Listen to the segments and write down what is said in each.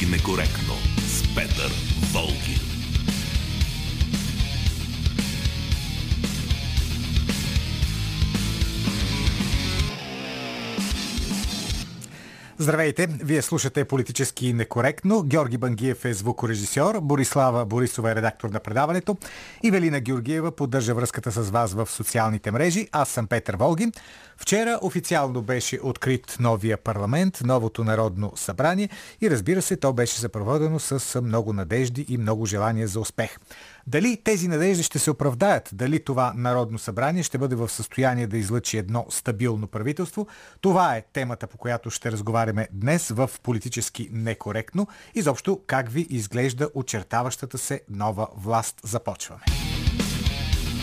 Политически некоректно с Петър Волгин. Здравейте! Вие слушате Политически некоректно. Георги Бангиев е звукорежисьор, Борислава Борисова е редактор на предаването, Ивелина Георгиева поддържа връзката с вас в социалните мрежи. Аз съм Петър Волгин. Вчера официално беше открит новия парламент, новото народно събрание и разбира се, то беше съпроводено с много надежди и много желания за успех. Дали тези надежди ще се оправдаят, дали това народно събрание ще бъде в състояние да излъчи едно стабилно правителство, това е темата, по която ще разговаряме днес в Политически некоректно. Изобщо как ви изглежда очертаващата се нова власт. Започваме.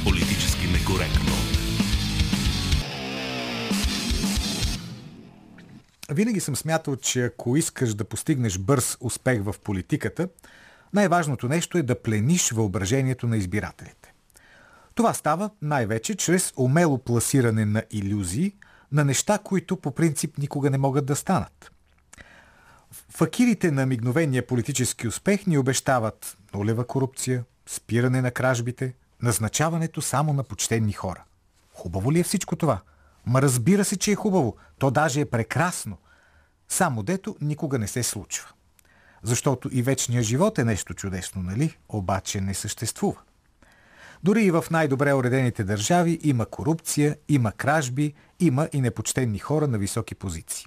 Политически некоректно. Винаги съм смятал, че ако искаш да постигнеш бърз успех в политиката, най-важното нещо е да плениш въображението на избирателите. Това става най-вече чрез умело пласиране на илюзии, на неща, които по принцип никога не могат да станат. Факирите на мигновения политически успех ни обещават нулева корупция, спиране на кражбите, назначаването само на почтени хора. Хубаво ли е всичко това? Ма разбира се, че е хубаво. То даже е прекрасно. Само дето никога не се случва. Защото и вечният живот е нещо чудесно, нали? Обаче не съществува. Дори и в най-добре уредените държави има корупция, има кражби, има и непочтени хора на високи позиции.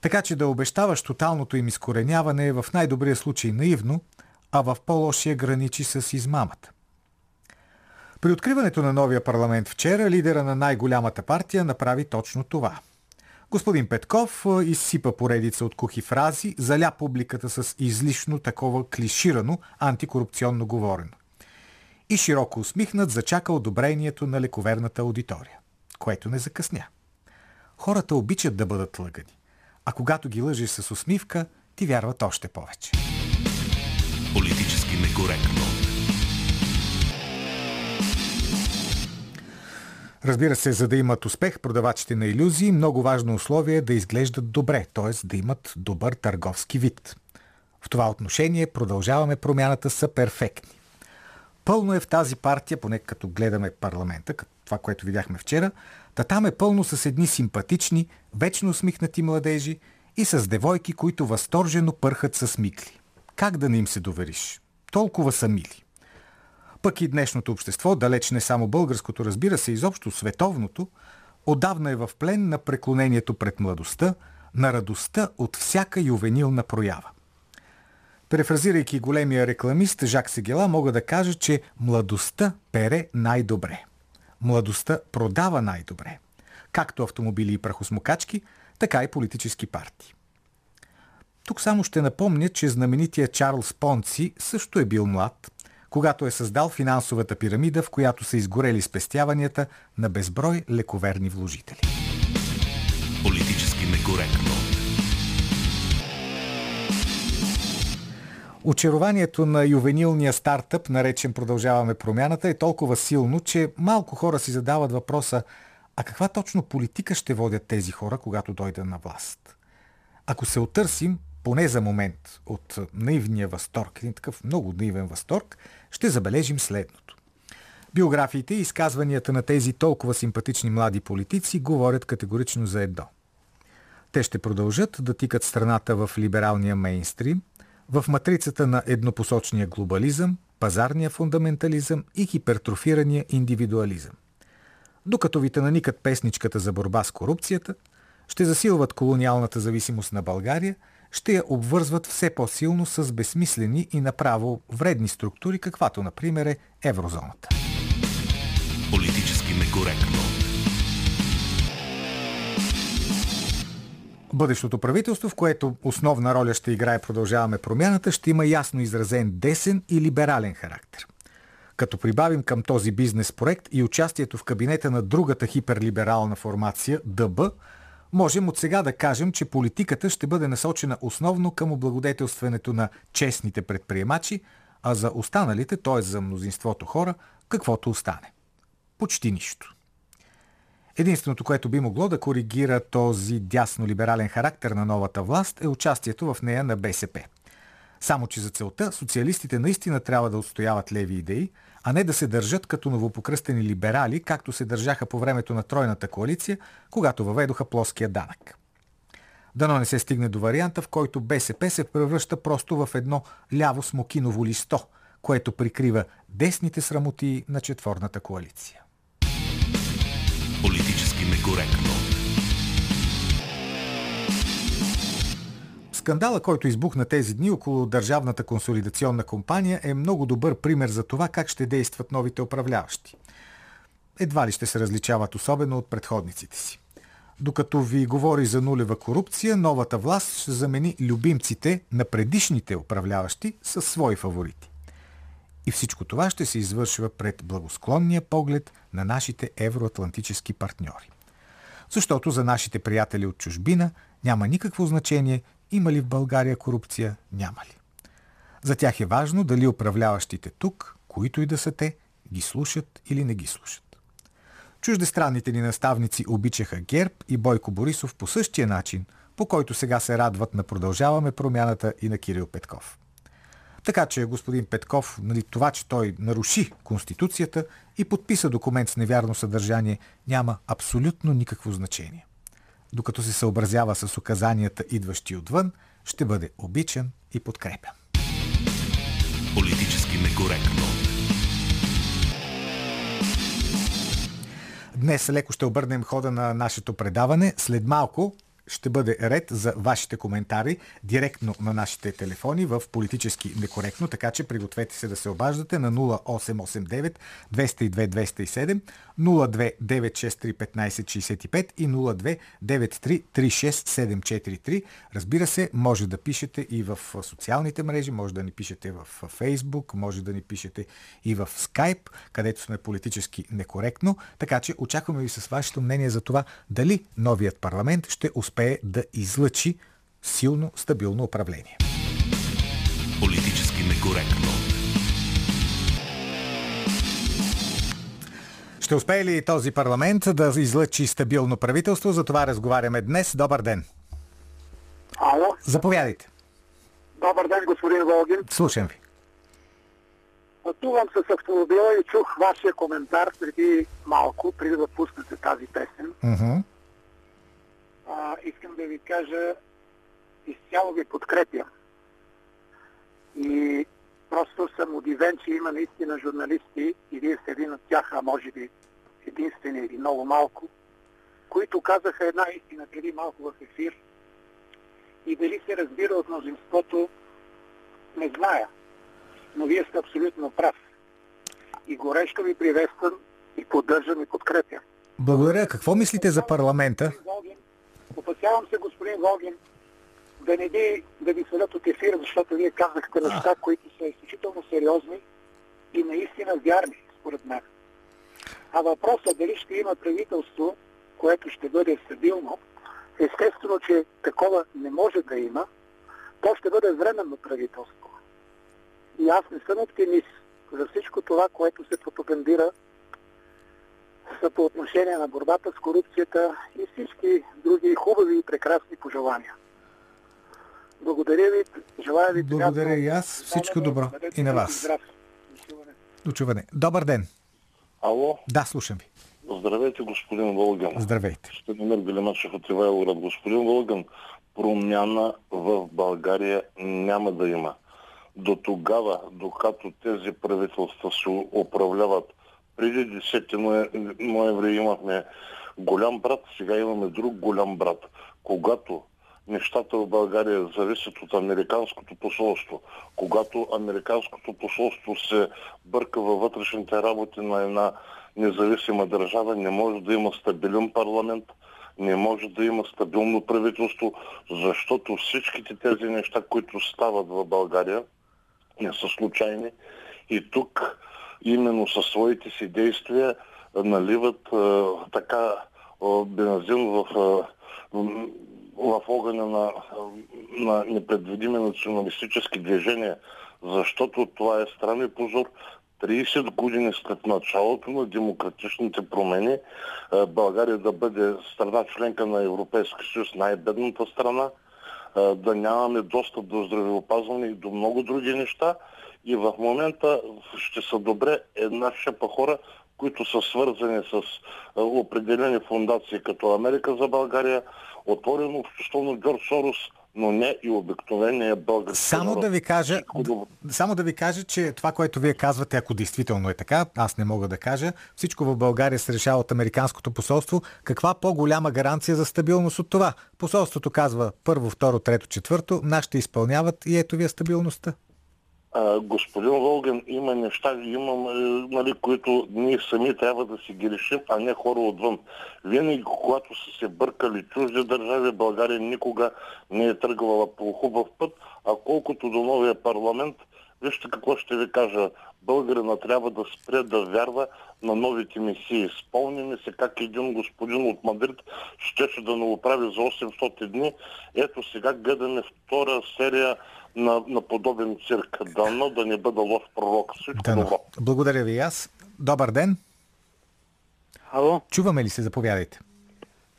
Така че да обещаваш тоталното им изкореняване е в най-добрия случай наивно, а в по-лошия граничи с измамата. При откриването на новия парламент вчера лидера на най-голямата партия направи точно това. Господин Петков изсипа поредица от кухи фрази, заля публиката с излишно такова клиширано антикорупционно говорено. И широко усмихнат зачака одобрението на лековерната аудитория, което не закъсня. Хората обичат да бъдат лъгани, а когато ги лъжиш с усмивка, ти вярват още повече. Политически некоректно. Разбира се, за да имат успех продавачите на илюзии, много важно условие е да изглеждат добре, т.е. да имат добър търговски вид. В това отношение продължаваме промяната са перфектни. Пълно е в тази партия, поне като гледаме парламента, като това, което видяхме вчера, да там е пълно с едни симпатични, вечно усмихнати младежи и с девойки, които възторжено пърхат с мигли. Как да не им се довериш? Толкова са мили. Пък и днешното общество, далеч не само българското, разбира се, изобщо световното, отдавна е в плен на преклонението пред младостта, на радостта от всяка ювенилна проява. Префразирайки големия рекламист Жак Сегела, мога да кажа, че младостта пере най-добре. Младостта продава най-добре. Както автомобили и прахосмокачки, така и политически партии. Тук само ще напомня, че знаменития Чарлз Понци също е бил млад, когато е създал финансовата пирамида, в която са изгорели спестяванията на безброй лековерни вложители. Политически некоректно. Очарованието на ювенилния стартъп, наречен Продължаваме промяната, е толкова силно, че малко хора си задават въпроса: а каква точно политика ще водят тези хора, когато дойдат на власт? Ако се отърсим, поне за момент, от наивния възторг, един такъв много наивен възторг, ще забележим следното. Биографиите и изказванията на тези толкова симпатични млади политици говорят категорично за едно. Те ще продължат да тикат страната в либералния мейнстрим, в матрицата на еднопосочния глобализъм, пазарния фундаментализъм и хипертрофирания индивидуализъм. Докато ви наникат песничката за борба с корупцията, ще засилват колониалната зависимост на България, ще я обвързват все по-силно с безсмислени и направо вредни структури, каквато, например, е еврозоната. Политически некоректно. Бъдещото правителство, в което основна роля ще играе Продължаваме промяната, ще има ясно изразен десен и либерален характер. Като прибавим към този бизнес проект и участието в кабинета на другата хиперлиберална формация ДБ, можем от сега да кажем, че политиката ще бъде насочена основно към облагодетелстването на честните предприемачи, а за останалите, т.е. за мнозинството хора, каквото остане. Почти нищо. Единственото, което би могло да коригира този дясно-либерален характер на новата власт, е участието в нея на БСП. Само че за целта социалистите наистина трябва да отстояват леви идеи, а не да се държат като новопокръстени либерали, както се държаха по времето на Тройната коалиция, когато въведоха плоския данък. Дано не се стигне до варианта, в който БСП се превръща просто в едно ляво смокиново листо, което прикрива десните срамоти на четворната коалиция. Политически некоректно. Скандала, който избухна тези дни около Държавната консолидационна компания, е много добър пример за това как ще действат новите управляващи. Едва ли ще се различават особено от предходниците си. Докато ви говори за нулева корупция, новата власт ще замени любимците на предишните управляващи със свои фаворити. И всичко това ще се извършва пред благосклонния поглед на нашите евроатлантически партньори. Защото за нашите приятели от чужбина няма никакво значение има ли в България корупция, няма ли. За тях е важно дали управляващите тук, които и да са те, ги слушат или не ги слушат. Чуждестранните ни наставници обичаха ГЕРБ и Бойко Борисов по същия начин, по който сега се радват на Продължаваме промяната и на Кирил Петков. Така че господин Петков, това, че той наруши Конституцията и подписа документ с невярно съдържание, няма абсолютно никакво значение. Докато се съобразява с указанията, идващи отвън, ще бъде обичан и подкрепен. Политически некоректно. Днес леко ще обърнем хода на нашето предаване. След малко ще бъде ред за вашите коментари директно на нашите телефони в Политически некоректно, така че пригответе се да се обаждате на 0889 202 207, 02 9631565 и 02 9336743. Разбира се, може да пишете и в социалните мрежи, може да ни пишете в Фейсбук, може да ни пишете и в Скайп, където сме Политически некоректно, така че очакваме ви с вашето мнение за това дали новият парламент ще успее да излъчи силно, стабилно управление. Политически некоректно. Ще успее ли този парламент да излъчи стабилно правителство? За това разговаряме днес. Добър ден! Ало? Заповядайте. Добър ден, господин Волгин. Слушам ви. Пътувам с автомобила и чух вашия коментар преди малко, преди да пуснете тази песен. Искам да ви кажа, изцяло ви подкрепям. И просто съм удивен, че има наистина журналисти, и вие сте един от тях, а може би единствени или много малко, които казаха една истина преди малко в ефир. И дали се разбира от мнозинството, не зная. Но вие сте абсолютно прав. И горещо ви приветствам, и поддържам, и подкрепям. Благодаря. Какво мислите за парламента? Опасявам се, господин Волгин, да не ви свалят от ефира, защото вие казахте неща, които са изключително сериозни и наистина вярни, според мен. А въпросът дали ще има правителство, което ще бъде стабилно, естествено, че такова не може да има, то ще бъде временно правителство. И аз не съм оптимист за всичко това, което се пропагандира по отношение на борбата с корупцията и всички други хубави и прекрасни пожелания. Благодаря ви. Желая ви. Благодаря и аз. Всичко добро. И на вас. Дочуване. Добър ден. Ало? Да, слушам ви. Здравейте, господин Волгин. Здравейте. Стадимир Галимачев от Ивайлоград. Господин Волгин, промяна в България няма да има. До тогава, докато тези правителства се управляват. Преди 10 ноември имахме голям брат, сега имаме друг голям брат. Когато нещата в България зависят от американското посолство, когато американското посолство се бърка във вътрешните работи на една независима държава, не може да има стабилен парламент, не може да има стабилно правителство, защото всичките тези неща, които стават в България, не са случайни. И тук именно със своите си действия наливат бензин в огъня на непредвидими националистически движения, защото това е странен позор. 30 години след началото на демократичните промени България да бъде страна членка на Европейския съюз, най-бедната страна, да нямаме достъп до здравеопазване и до много други неща. И в момента ще са добре една шепа хора, които са свързани с определени фондации, като Америка за България, Отворено общество на Джордж Сорос, но не и обикновения български народ. Само да ви кажа, че това, което вие казвате, ако действително е така, аз не мога да кажа, всичко в България се решава от Американското посолство. Каква по-голяма гаранция за стабилност от това? Посолството казва първо, второ, трето, четвърто, нашите изпълняват и ето ви е стабилността. Господин Волгин, има неща, които ние сами трябва да си ги решим, а не хора отвън. Винаги, когато са се бъркали чужди държави, България никога не е тръгвала по хубав път, а колкото до новия парламент, вижте какво ще ви кажа. Българина трябва да спре да вярва на новите месии. Спомняме се как един господин от Мадрид щеше да ни оправи за 800 дни. Ето сега гледаме втора серия на подобен цирк. Дано да не бъда лош пророк. Всичко добро. Благодаря ви и аз. Добър ден. Ало. Чуваме ли се? Заповядайте.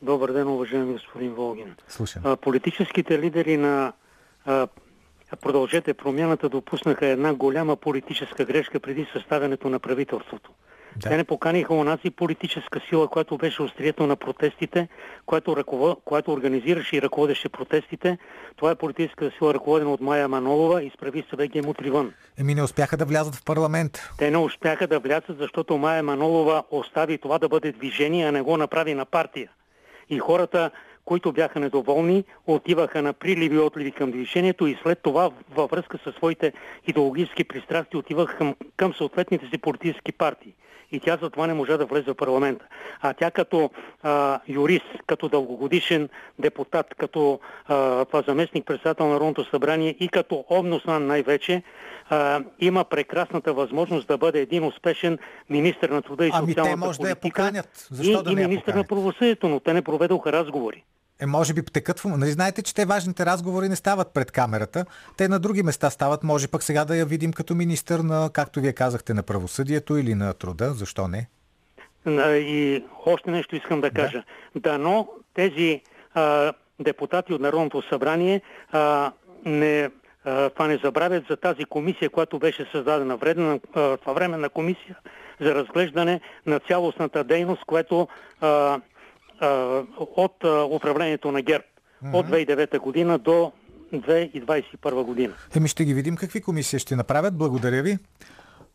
Добър ден, уважаеми господин Волгин. Слушам. Политическите лидери на Продължете промяната допуснаха една голяма политическа грешка преди съставянето на правителството. Да. Те не поканиха онази политическа сила, която беше острието на протестите, която организираше и ръководеше протестите. Това е политическа сила, ръководена от Майя Манолова, изправи се БГ мутри вън. Еми не успяха да влязат в парламент. Те не успяха да влязат, защото Майя Манолова остави това да бъде движение, а не го направи на партия. И хората, които бяха недоволни, отиваха на приливи и отливи към движението и след това във връзка със своите идеологически пристрасти отиваха към съответните си политически партии. И тя затова не можа да влезе в парламента. А тя като юрист, като дългогодишен депутат, като заместник-председател на Народното събрание и като омбудсман най-вече, има прекрасната възможност да бъде един успешен министър на труда и социалната политика. Ами те може да я поканят. Защо да не я поканят? И министър на правосъдието, но те не проведоха разговори. Може би текат в момента. Знаете, че те важните разговори не стават пред камерата. Те на други места стават. Може пък сега да я видим като министър на, както вие казахте, на правосъдието или на труда. Защо не? И още нещо искам да кажа. Да. Дано тези депутати от Народното събрание не забравят за тази комисия, която беше създадена, временна комисия за разглеждане на цялостната дейност, която от управлението на ГЕРБ от 2009 година до 2021 година. Еми ще ги видим какви комисии ще направят. Благодаря ви.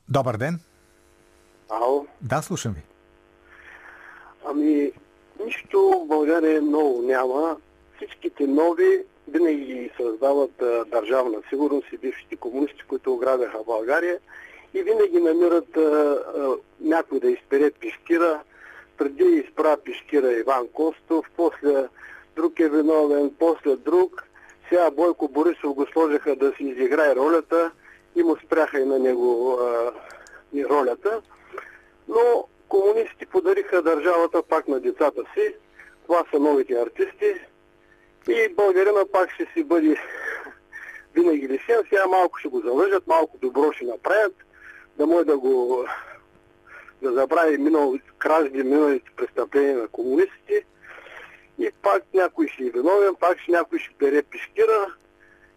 Добър ден. Ало. Да, слушам ви. Ами, нищо в България много няма. Всичките нови винаги създават държавна сигурност и бившите комунисти, които ограбяха България и винаги намират някой да изпере пищира. Преди изправя пешкира Иван Костов, после друг е виновен, после друг. Сега Бойко Борисов го сложиха да си изиграе ролята и му спряха и на него и ролята. Но комунистите подариха държавата пак на децата си. Това са новите артисти. И българина пак ще си бъде винаги лишен. Сега малко ще го залъжат, малко добро ще направят, да може да забрави миналите престъпления на комунистите и пак някой ще е виновен, пак ще някой ще бере пешкира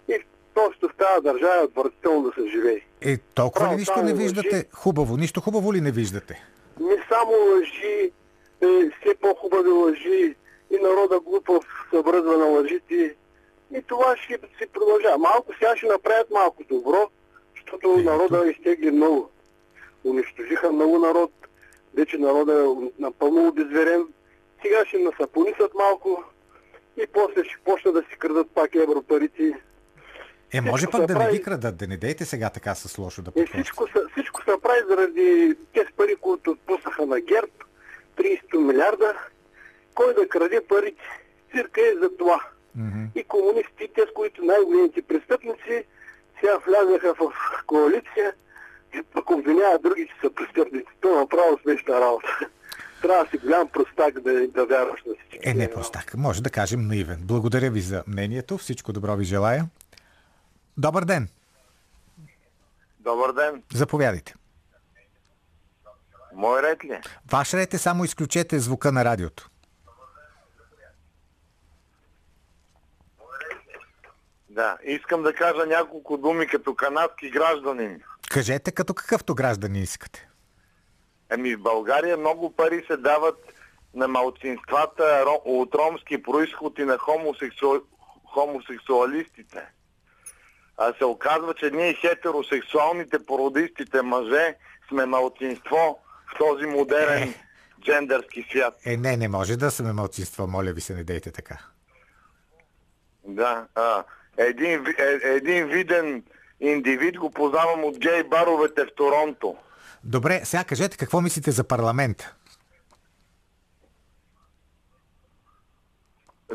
и просто в тази държава отвратително да се живее. Толкова ли нищо не виждате? Лъжи. Хубаво. Нищо хубаво ли не виждате? Не само лъжи, все по-хубави лъжи и народа глупов събръзва на лъжите и това ще се продължава. Малко сега ще направят малко добро, защото народа изтегли много. Унищожиха много народ, вече народът е напълно обезверен. Сега ще насапонисат малко и после ще почна да си крадат пак европарите. Може пък да не ви крадат, да не дейте сега така с лошо да подхващате. Всичко се прави заради тези пари, които отпуснаха на ГЕРБ, 30 милиарда. Кой да краде парите? Цирка е за това. И комунистите, тези, които най-големите престъпници, сега влязаха в коалиция, пък обвиняват други, че са престъпници. Това направо смешна работа. Трябва да си голям простак да вярваш на всички. Не простак. Може да кажем наивен. Благодаря ви за мнението. Всичко добро ви желая. Добър ден. Добър ден. Заповядайте. Мой ред ли? Ваш ред е, само изключете звука на радиото. Да, искам да кажа няколко думи като канадски гражданин. Кажете като какъвто гражданин искате. Ами в България много пари се дават на малцинствата от ромски происход и на хомосексуалистите. А се оказва, че ние хетеросексуалните породистите мъже сме малцинство в този модерен джендърски свят. Не може да сме малцинство, моля ви се, не дейте така. Да, един виден индивид го познавам от гей баровете в Торонто. Добре, сега кажете какво мислите за парламента?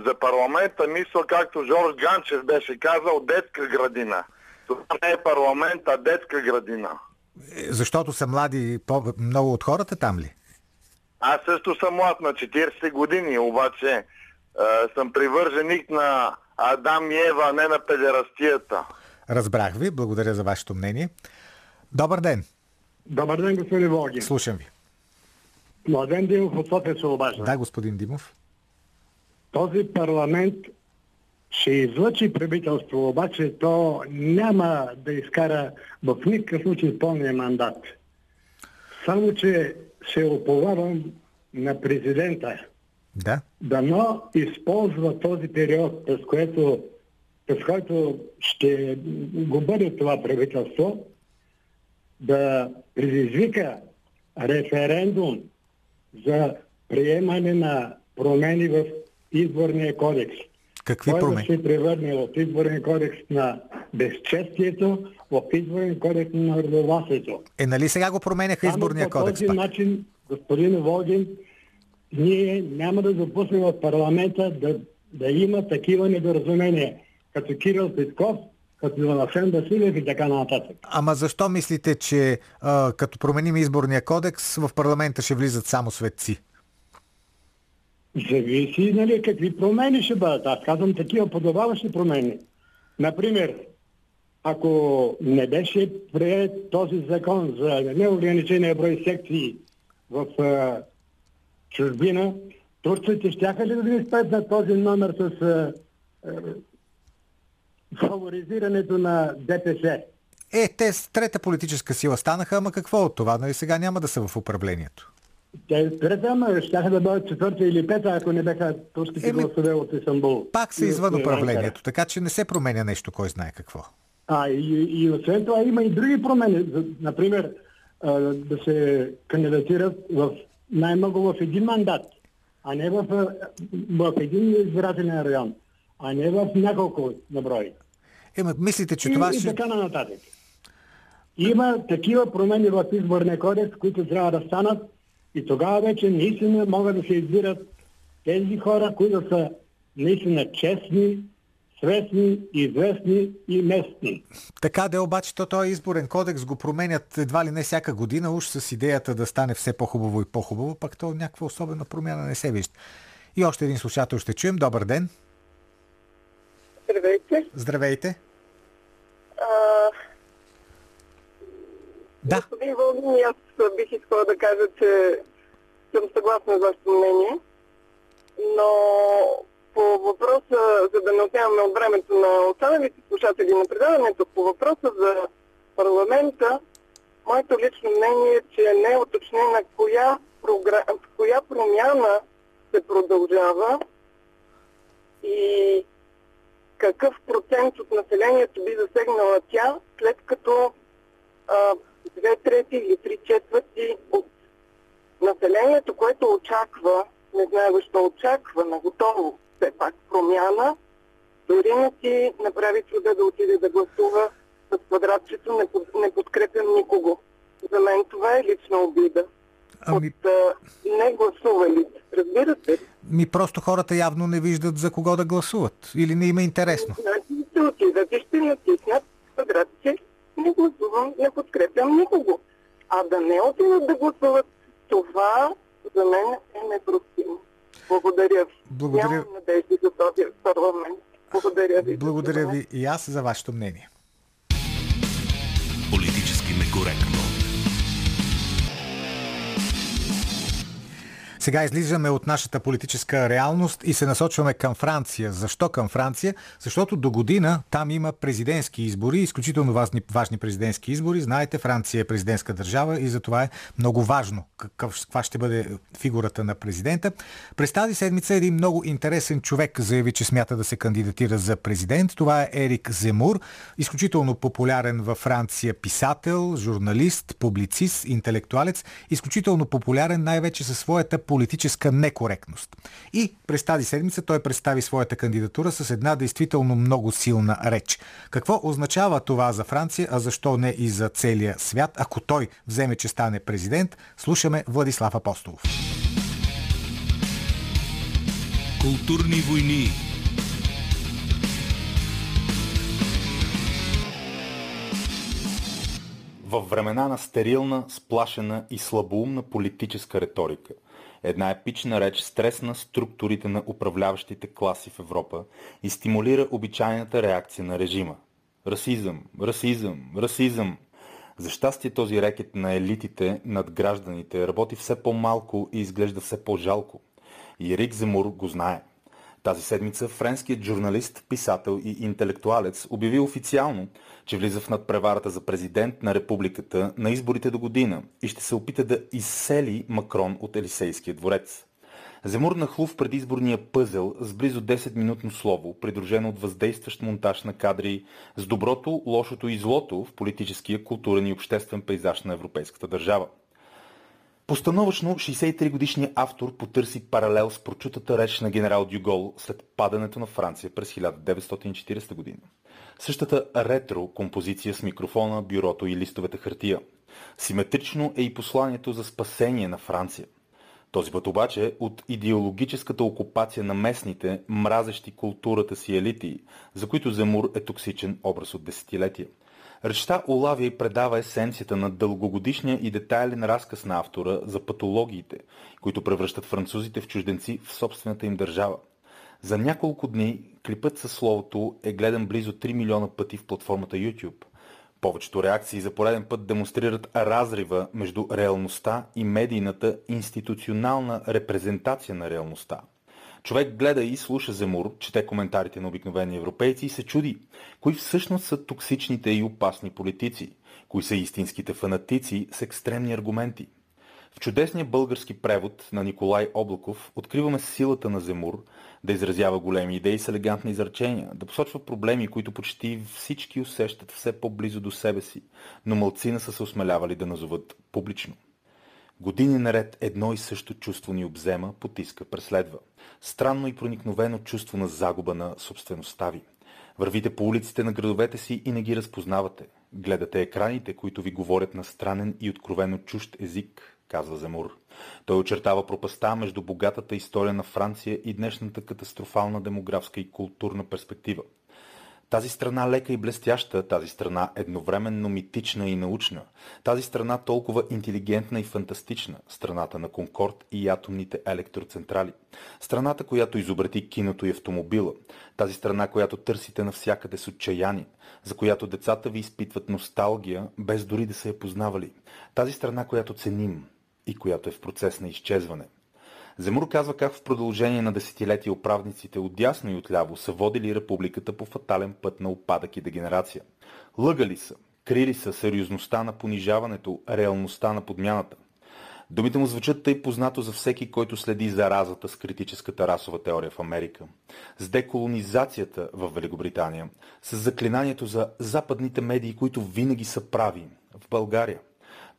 За парламента мисля, както Жорж Ганчев беше казал, детска градина. Това не е парламент, а детска градина. Защото са млади много от хората там ли? Аз също съм млад на 40 години, обаче съм привърженик на Адам и Ева, а не на педерастията. Разбрах ви, благодаря за вашето мнение. Добър ден! Добър ден, господин Волгин. Слушам ви. Младен Димов от София се обажда. Да, господин Димов. Този парламент ще излъчи правителство, обаче то няма да изкара в никакъв случай пълния мандат. Само, че се оповавам на президента. Да. Дано използва този период, през който ще го бъде това правителство, да предизвика референдум за приемане на промени в изборния кодекс. Какви промени? Който се превърне от изборния кодекс на безчестието в изборния кодекс на народовластието. Нали сега го променяха изборния кодекс? По този начин, господин Волгин, ние няма да допуснем в парламента да има такива недоразумения, като Кирил Петков, като Иванасен Василев и така нататък. Ама защо мислите, че като променим изборния кодекс, в парламента ще влизат само светци? Зависи, нали, какви промени ще бъдат. Аз казвам такива подобаващи промени. Например, ако не беше приет този закон за неограничения брой секции в чужбина, турците щяха ли да ни спят на този номер с фаворизирането на ДПС? Те с трета политическа сила станаха, ама какво от това? Нали сега няма да са в управлението. Те трета, ама щяха да бъдат четвърта или пета, ако не бяха турските гласове от Истанбул. Пак са извън управлението, така че не се променя нещо, кой знае какво. И освен това има и други промени. Например, да се кандидатират в най-много в един мандат, а не в един избирателен район, а не в няколко наброи. Мислите, че това ще... И така нататък. Има такива промени в изборния кодекс, които трябва да станат и тогава вече наистина могат да се избират тези хора, които са наистина честни, свестни, известни и местни. Така де, обаче този изборен кодекс го променят едва ли не всяка година, уж с идеята да стане все по-хубаво и по-хубаво, пък то някаква особена промяна не се вижда. И още един слушател ще чуем. Добър ден! Здравейте! Здравейте! Да. Господин Волгин, аз бих искала да кажа, че съм съгласна с вашето мнение, но по въпроса, за да не отнемаме от времето на останалите слушатели на предаването, по въпроса за парламента, моето лично мнение е, че не е уточнена коя промяна се продължава и какъв процент от населението би засегнала тя, след като 2/3 или 3/4 от населението, което очаква, не знае защо очаква, на готово все пак промяна, дори не си направи труда да отиде да гласува с квадратчето не подкрепям никого. За мен това е лична обида. От не гласувалите. Разбира се. Просто хората явно не виждат за кого да гласуват. Или не им е интересно. Значи ще отидат и ще натиснат квадратче. Не гласувам, не подкрепям никого. А да не отидат да гласуват, това за мен е непростимо. Благодаря ви. Нямам надежда за този парламент. Благодаря ви. Благодаря ви и аз за вашето мнение. Политически некоректно. Сега излизаме от нашата политическа реалност и се насочваме към Франция. Защо към Франция? Защото до година там има президентски избори, изключително важни президентски избори. Знаете, Франция е президентска държава и затова е много важно каква ще бъде фигурата на президента. През тази седмица един много интересен човек заяви, че смята да се кандидатира за президент. Това е Ерик Земур, изключително популярен във Франция писател, журналист, публицист, интелектуалец, изключително популярен най-вече със своята политическа некоректност. И през тази седмица той представи своята кандидатура с една действително много силна реч. Какво означава това за Франция, а защо не и за целия свят, ако той вземе, че стане президент? Слушаме Владислав Апостолов. Културни войни. Във времена на стерилна, сплашена и слабоумна политическа риторика, една епична реч стресна структурите на управляващите класи в Европа и стимулира обичайната реакция на режима. Расизъм, расизъм, расизъм. За щастие този рекет на елитите над гражданите работи все по-малко и изглежда все по-жалко. И Ерик Земур го знае. Тази седмица френският журналист, писател и интелектуалец обяви официално, че влиза в надпреварата за президент на републиката на изборите до година и ще се опита да изсели Макрон от Елисейския дворец. Земур нахлу в предизборния пъзел с близо 10-минутно слово, придружено от въздействащ монтаж на кадри с доброто, лошото и злото в политическия, културен и обществен пейзаж на европейската държава. Постановъчно 63-годишният автор потърси паралел с прочутата реч на генерал Дюгол след падането на Франция през 1940 година. Същата ретро-композиция с микрофона, бюрото и листовете хартия. Симетрично е и посланието за спасение на Франция. Този път обаче от идеологическата окупация на местните, мразещи културата си елити, за които Земур е токсичен образ от десетилетия. Речта улавя и предава есенцията на дългогодишния и детайлен разказ на автора за патологиите, които превръщат французите в чужденци в собствената им държава. За няколко дни клипът със словото е гледан близо 3 милиона пъти в платформата YouTube. Повечето реакции за пореден път демонстрират разрива между реалността и медийната институционална репрезентация на реалността. Човек гледа и слуша Земур, чете коментарите на обикновени европейци и се чуди, кои всъщност са токсичните и опасни политици, кои са истинските фанатици с екстремни аргументи. В чудесния български превод на Николай Облаков откриваме силата на Земур да изразява големи идеи с елегантни изречения, да посочва проблеми, които почти всички усещат все по-близо до себе си, но малцина са се осмелявали да назоват публично. Години наред едно и също чувство ни обзема, потиска, преследва. Странно и проникновено чувство на загуба на собствеността ви. Вървите по улиците на градовете си и не ги разпознавате. Гледате екраните, които ви говорят на странен и откровено чужд език, казва Земур. Той очертава пропаста между богатата история на Франция и днешната катастрофална демографска и културна перспектива. Тази страна лека и блестяща, тази страна едновременно митична и научна, тази страна толкова интелигентна и фантастична, страната на Конкорд и атомните електроцентрали, страната, която изобрети киното и автомобила, тази страна, която търсите навсякъде с отчаяние, за която децата ви изпитват носталгия, без дори да са я познавали, тази страна, която ценим и която е в процес на изчезване. Земур казва как в продължение на десетилетия управниците отдясно и отляво са водили републиката по фатален път на упадък и дегенерация. Лъгали са, крили са сериозността на понижаването, реалността на подмяната. Думите му звучат тъй познато за всеки, който следи заразата с критическата расова теория в Америка, с деколонизацията в Великобритания, с заклинанието за западните медии, които винаги са прави в България.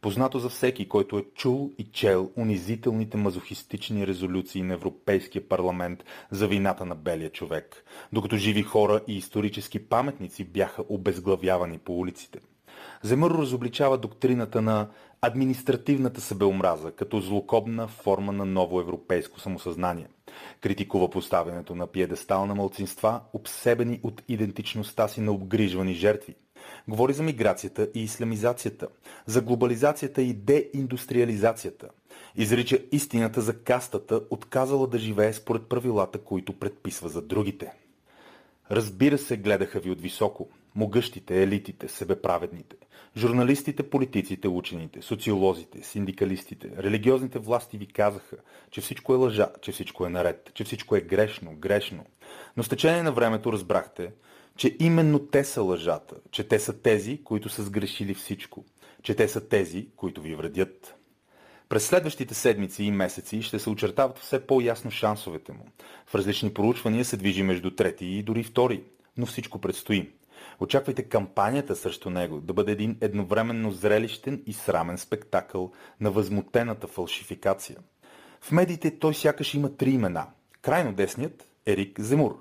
Познато за всеки, който е чул и чел унизителните мазохистични резолюции на Европейския парламент за вината на белия човек, докато живи хора и исторически паметници бяха обезглавявани по улиците. Земур разобличава доктрината на административната себеомраза като злокобна форма на ново европейско самосъзнание. Критикува поставянето на пиедестал на малцинства, обсебени от идентичността си на обгрижвани жертви. Говори за миграцията и ислямизацията, за глобализацията и деиндустриализацията. Изрича истината за кастата, отказала да живее според правилата, които предписва за другите. Разбира се, гледаха ви отвисоко. могъщите, елитите, себеправедните, журналистите, политиците, учените, социолозите, синдикалистите, религиозните власти ви казаха, че всичко е лъжа, че всичко е наред, че всичко е грешно. Но с течение на времето разбрахте, че именно те са лъжата, че те са тези, които са сгрешили всичко, че те са тези, които ви вредят. През следващите седмици и месеци ще се очертават все по-ясно шансовете му. В различни проучвания се движи между трети и дори втори, но всичко предстои. Очаквайте кампанията срещу него да бъде един едновременно зрелищен и срамен спектакъл на възмутената фалшификация. В медиите той сякаш има три имена. Крайно десният Ерик Земур.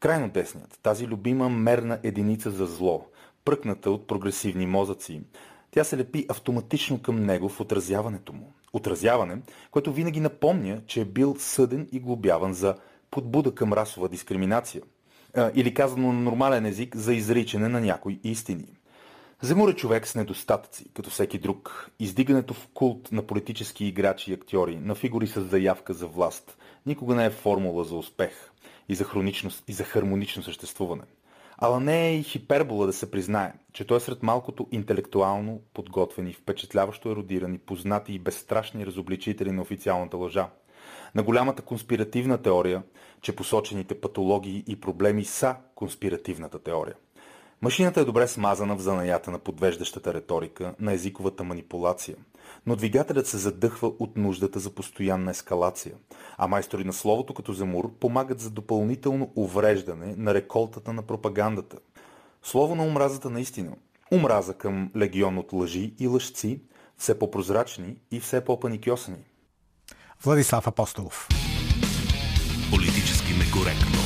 Крайно десният, тази любима мерна единица за зло, пръкната от прогресивни мозъци. Тя се лепи автоматично към него в отразяването му. Отразяване, което винаги напомня, че е бил съден и глобяван за подбуда към расова дискриминация. Или казано на нормален език, за изричане на някои истини. Земур е човек с недостатъци, като всеки друг. Издигането в култ на политически играчи и актьори, на фигури с заявка за власт, никога не е формула за успех и за хроничност и за хармонично съществуване. Ала не е и хипербола да се признае, че той е сред малкото интелектуално подготвени, впечатляващо еродирани, познати и безстрашни разобличители на официалната лъжа. На голямата конспиративна теория, че посочените патологии и проблеми са конспиративната теория. Машината е добре смазана в занаята на подвеждащата риторика, на езиковата манипулация, но двигателят се задъхва от нуждата за постоянна ескалация, а майстори на словото като Земур помагат за допълнително увреждане на реколтата на пропагандата. Слово на омразата наистина. Омраза към легион от лъжи и лъжци, все по-прозрачни и все по-паникьосани. Владислав Апостолов. Политически некоректно.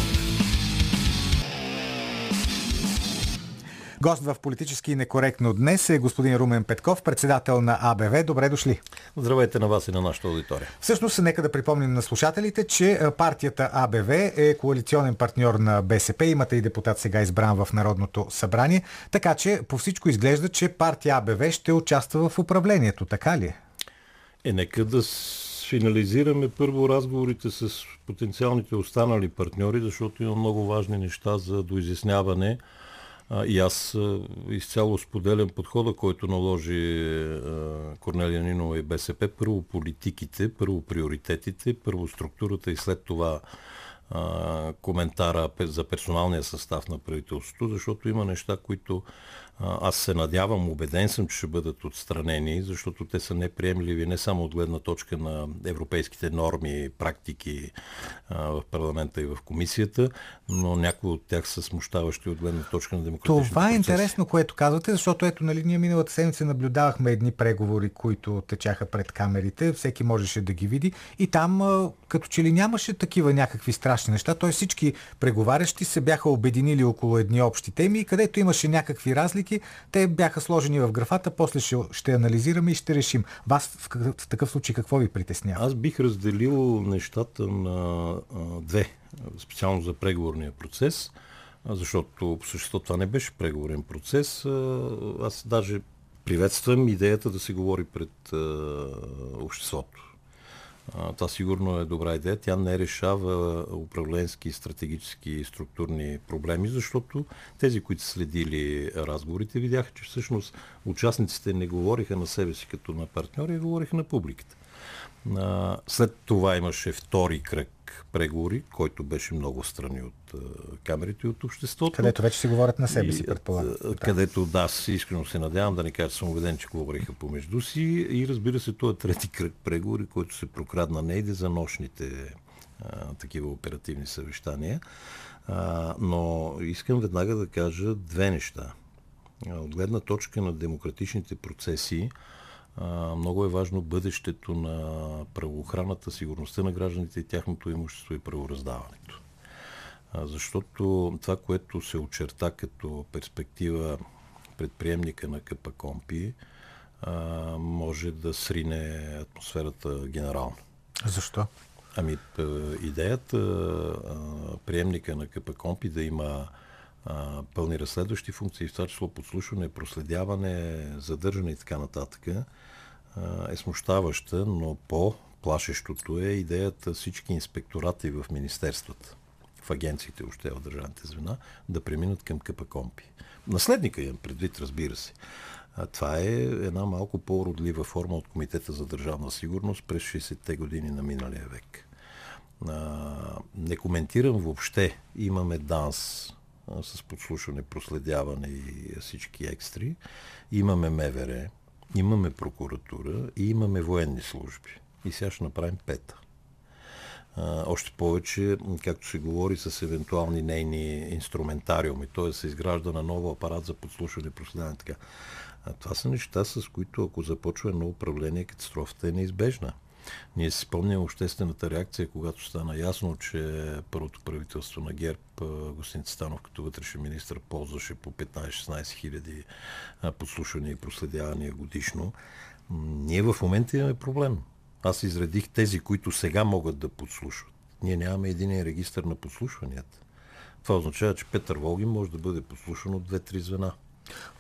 Гост в Политически некоректно днес е господин Румен Петков, председател на АБВ. Добре дошли. Здравейте на вас и на нашата аудитория. Всъщност, нека да припомним на слушателите, че партията АБВ е коалиционен партньор на БСП. Имате и депутат сега избран в Народното събрание. Така че по всичко изглежда, че партия АБВ ще участва в управлението. Така ли? Нека да финализираме първо разговорите с потенциалните останали партньори, защото има много важни неща за доизясняване. И аз изцяло споделям подхода, който наложи Корнелия Нинова и БСП. Първо политиките, първо приоритетите, първо структурата и след това коментара за персоналния състав на правителството, защото има неща, които аз се надявам, убеден съм, че ще бъдат отстранени, защото те са неприемливи не само от гледна точка на европейските норми, практики в парламента и в комисията, но някои от тях са смущаващи от гледна точка на демократичните процеси. Това е интересно, което казвате, защото ето, нали, ние миналата седмица наблюдавахме едни преговори, които течаха пред камерите, всеки можеше да ги види и там като че ли нямаше такива някакви страшни неща, т.е. всички преговарящи се бяха обединили около едни общи теми, където имаше някакви разлики, те бяха сложени в графата, после ще анализираме и ще решим. Вас в такъв случай какво ви притеснява? Аз бих разделил нещата на две, специално за преговорния процес, защото по същество това не беше преговорен процес. Аз даже приветствам идеята да се говори пред обществото. Това сигурно е добра идея. Тя не решава управленски, стратегически и структурни проблеми, защото тези, които следили разговорите, видяха, че всъщност участниците не говориха на себе си като на партньори, а говориха на публиката. След това имаше втори кръг преговори, който беше много страни от камерите и от обществото. Където вече се говорят на себе си, предполагам. Където, да, искрено се надявам да не кажа, че съм убеден, че говориха помежду си. И разбира се, този трети кръг преговори, който се прокрадна нейде за нощните такива оперативни съвещания. Но искам веднага да кажа две неща. От гледна точка на демократичните процеси, много е важно бъдещето на правоохраната, сигурността на гражданите и тяхното имущество и правораздаването. Защото това, което се очерта като перспектива предприемника на Капакомпи, може да срине атмосферата генерално. Защо? Ами идеята приемника на Капакомпи да има пълни разследващи функции, в това число подслушване, проследяване, задържане и така нататък, е смущаваща, но по-плашещото е идеята всички инспекторати в министерствата в агенциите, още в държавните звена, да преминат към Капакомпи. Наследника имам предвид, разбира се. Това е една малко по-родлива форма от Комитета за държавна сигурност през 60-те години на миналия век. Не коментирам въобще. Имаме ДАНС с подслушване, проследяване и всички екстри. Имаме МВР, имаме прокуратура и имаме военни служби. И сега ще направим пета. Още повече, както се говори, с евентуални нейни инструментариуми, т.е. се изгражда на нова апарат за подслушване, проследяване. Така. Това са неща, с които ако започва едно управление, катастрофата е неизбежна. Ние си спомням обществената реакция, когато стана ясно, че първото правителство на ГЕРБ, Гостин Цистанов като вътрешен министър, ползваше по 15-16 хиляди подслушвания и проследявания годишно. Ние в момента имаме проблем. Аз изредих тези, които сега могат да подслушват. Ние нямаме единен регистър на подслушванията. Това означава, че Петър Волгин може да бъде подслушан от 2-3 звена.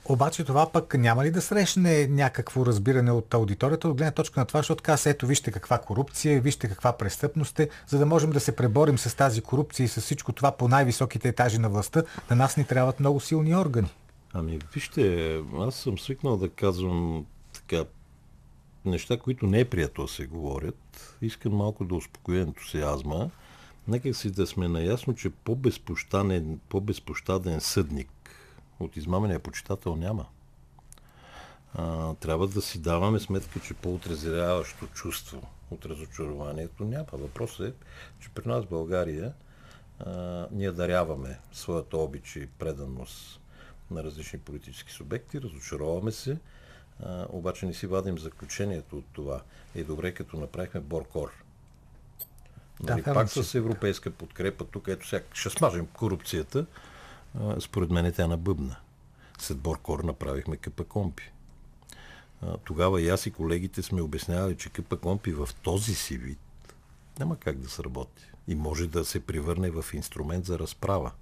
Обаче това пък няма ли да срещне някакво разбиране от аудиторията, от гледна точка на това, защото каза, ето вижте каква корупция, вижте каква престъпност е, за да можем да се преборим с тази корупция и с всичко това по най-високите етажи на властта, на нас ни трябват много силни органи. Ами вижте, аз съм свикнал да казвам така неща, които не е приятно да се говорят. Искам малко да успокоя ентусиазма. Нека си да сме наясно, че по-безпощаден съдник от измамения почитател няма. Трябва да си даваме сметка, че по-отрезеряващо чувство от разочарованието няма. Въпросът е, че при нас в България ние даряваме своята обичай и преданост на различни политически субекти, разочароваме се, обаче не си вадим заключението от това. Е добре, като направихме Боркор. Да, пак с европейска подкрепа, тук ето сега ще смажем корупцията. Според мен е тя набъбна. След Боркор направихме Капакомпи. Тогава и аз и колегите сме обяснявали, че Капакомпи в този си вид няма как да сработи. И може да се превърне в инструмент за разправа.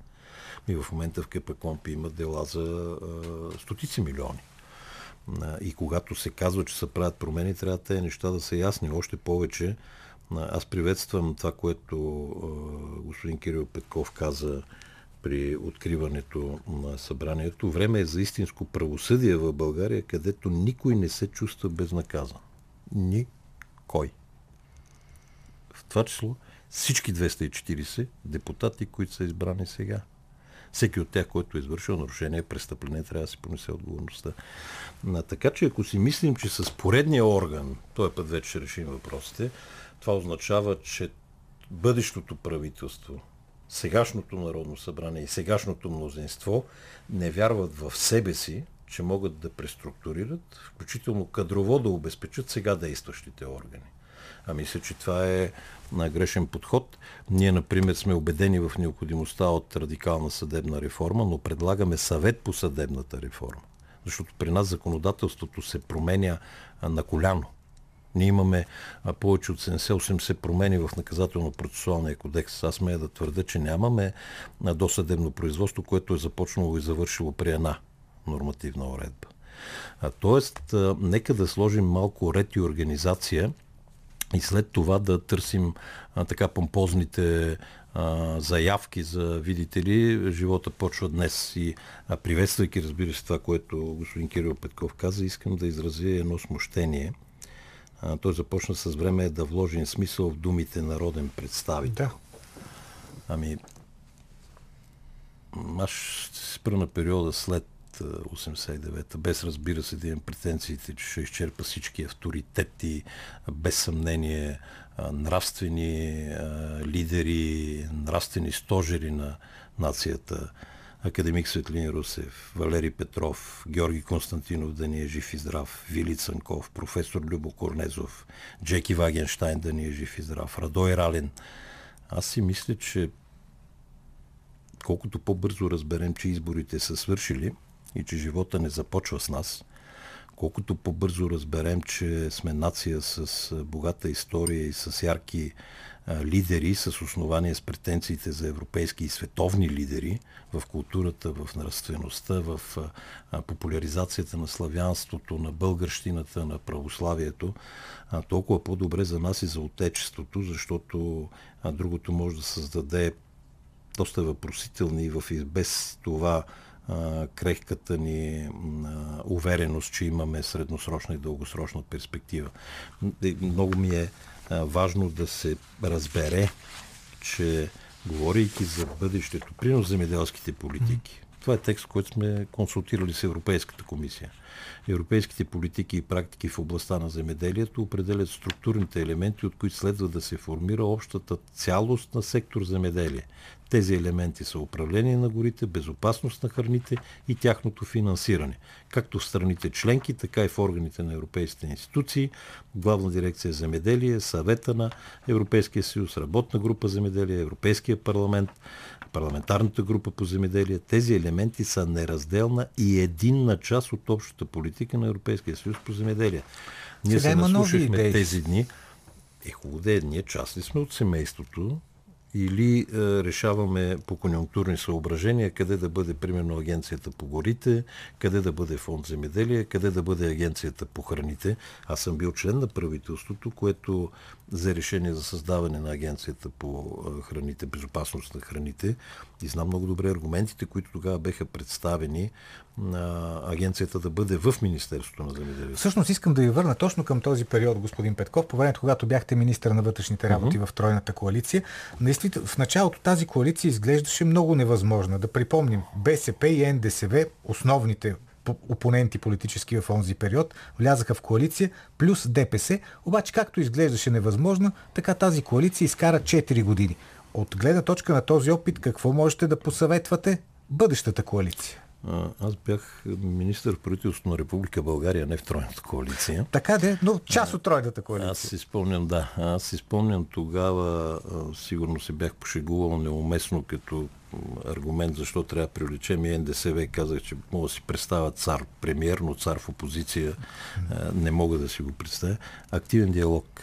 И в момента в Капакомпи има дела за стотици милиони. И когато се казва, че се правят промени, трябва тези неща да са ясни. Още повече, аз приветствам това, което господин Кирил Петков каза при откриването на събранието. Време е за истинско правосъдие в България, където никой не се чувства безнаказан. Никой. В това число всички 240 депутати, които са избрани сега. Всеки от тях, който е извършил нарушение, престъпление, трябва да си понесе отговорността. Така че ако си мислим, че с поредния орган, този път вече ще решим въпросите, това означава, че бъдещото правителство, сегашното Народно събрание и сегашното мнозинство не вярват в себе си, че могат да преструктурират, включително кадрово да обезпечат сега действащите органи. А мисля, че това е грешен подход. Ние, например, сме убедени в необходимостта от радикална съдебна реформа, но предлагаме съвет по съдебната реформа. Защото при нас законодателството се променя на коляно. Ние имаме повече от 70-80 промени в наказателно-процесуалния кодекс. Аз смея да твърда, че нямаме досъдебно производство, което е започнало и завършило при една нормативна уредба. Тоест, нека да сложим малко ред и организация и след това да търсим така помпозните заявки за, видите ли, живота почва днес. И приветствайки, разбира се, това, което господин Кирил Петков каза, искам да изразя едно смущение. Той започна с време да вложи смисъл в думите народен представител. Да. Ами, аз ще се спра на периода след 89-та, без разбира се да имам претенциите, че ще изчерпа всички авторитети, без съмнение нравствени лидери, нравствени стожери на нацията. Академик Светлин Русев, Валери Петров, Георги Константинов, да ни е жив и здрав, Вили Цанков, професор Любо Корнезов, Джеки Вагенщайн, да ни е жив и здрав, Радой Ралин. Аз си мисля, че колкото по-бързо разберем, че изборите са свършили и че живота не започва с нас, колкото по-бързо разберем, че сме нация с богата история и с ярки лидери, с основание с претенциите за европейски и световни лидери в културата, в нравствеността, в популяризацията на славянството, на българщината, на православието, толкова по-добре за нас и за отечеството, защото другото може да създаде доста въпросителни и без това крехката ни увереност, че имаме средносрочна и дългосрочна перспектива. Много ми е важно да се разбере, че говорейки за бъдещето, примерно земеделските политики, това е текст, който сме консултирали с Европейската комисия. Европейските политики и практики в областта на земеделието определят структурните елементи, от които следва да се формира общата цялост на сектор земеделие. Тези елементи са управление на горите, безопасност на храните и тяхното финансиране. Както в страните членки, така и в органите на европейските институции, Главна дирекция земеделие, Съвета на Европейския съюз, Работна група земеделие, Европейския парламент, Парламентарната група по земеделие. Тези елементи са неразделна и единна част от общата политика на Европейския съюз по земеделие. Ние сега се наслушахме тези дни. Ние част ли сме от семейството, или решаваме по конюнктурни съображения къде да бъде, примерно, Агенцията по горите, къде да бъде Фонд земеделие, къде да бъде Агенцията по храните. Аз съм бил член на правителството, което за решение за създаване на Агенцията по храните, безопасност на храните, и знам много добре аргументите, които тогава беха представени на агенцията да бъде в Министерството на земеделието. Всъщност искам да ви върна точно към този период, господин Петков, по времето, когато бяхте министър на вътрешните работи в Тройната коалиция. Наистина, в началото тази коалиция изглеждаше много невъзможна. Да припомним, БСП и НДСВ, основните опоненти политически в онзи период, влязаха в коалиция, плюс ДПС, обаче както изглеждаше невъзможна, така тази коалиция изкара 4 години. От гледна точка на този опит, какво можете да посъветвате бъдещата коалиция? Аз бях министър в правителството на Република България, не в Тройната коалиция. Така де, но част от Тройната коалиция. Аз си спомням, да. Аз си спомням тогава, сигурно се бях пошегувал неуместно като аргумент, защо трябва да привлечем и НДСВ. Казах, че мога да си представя цар премиер, но цар в опозиция не мога да си го представя. Активен диалог.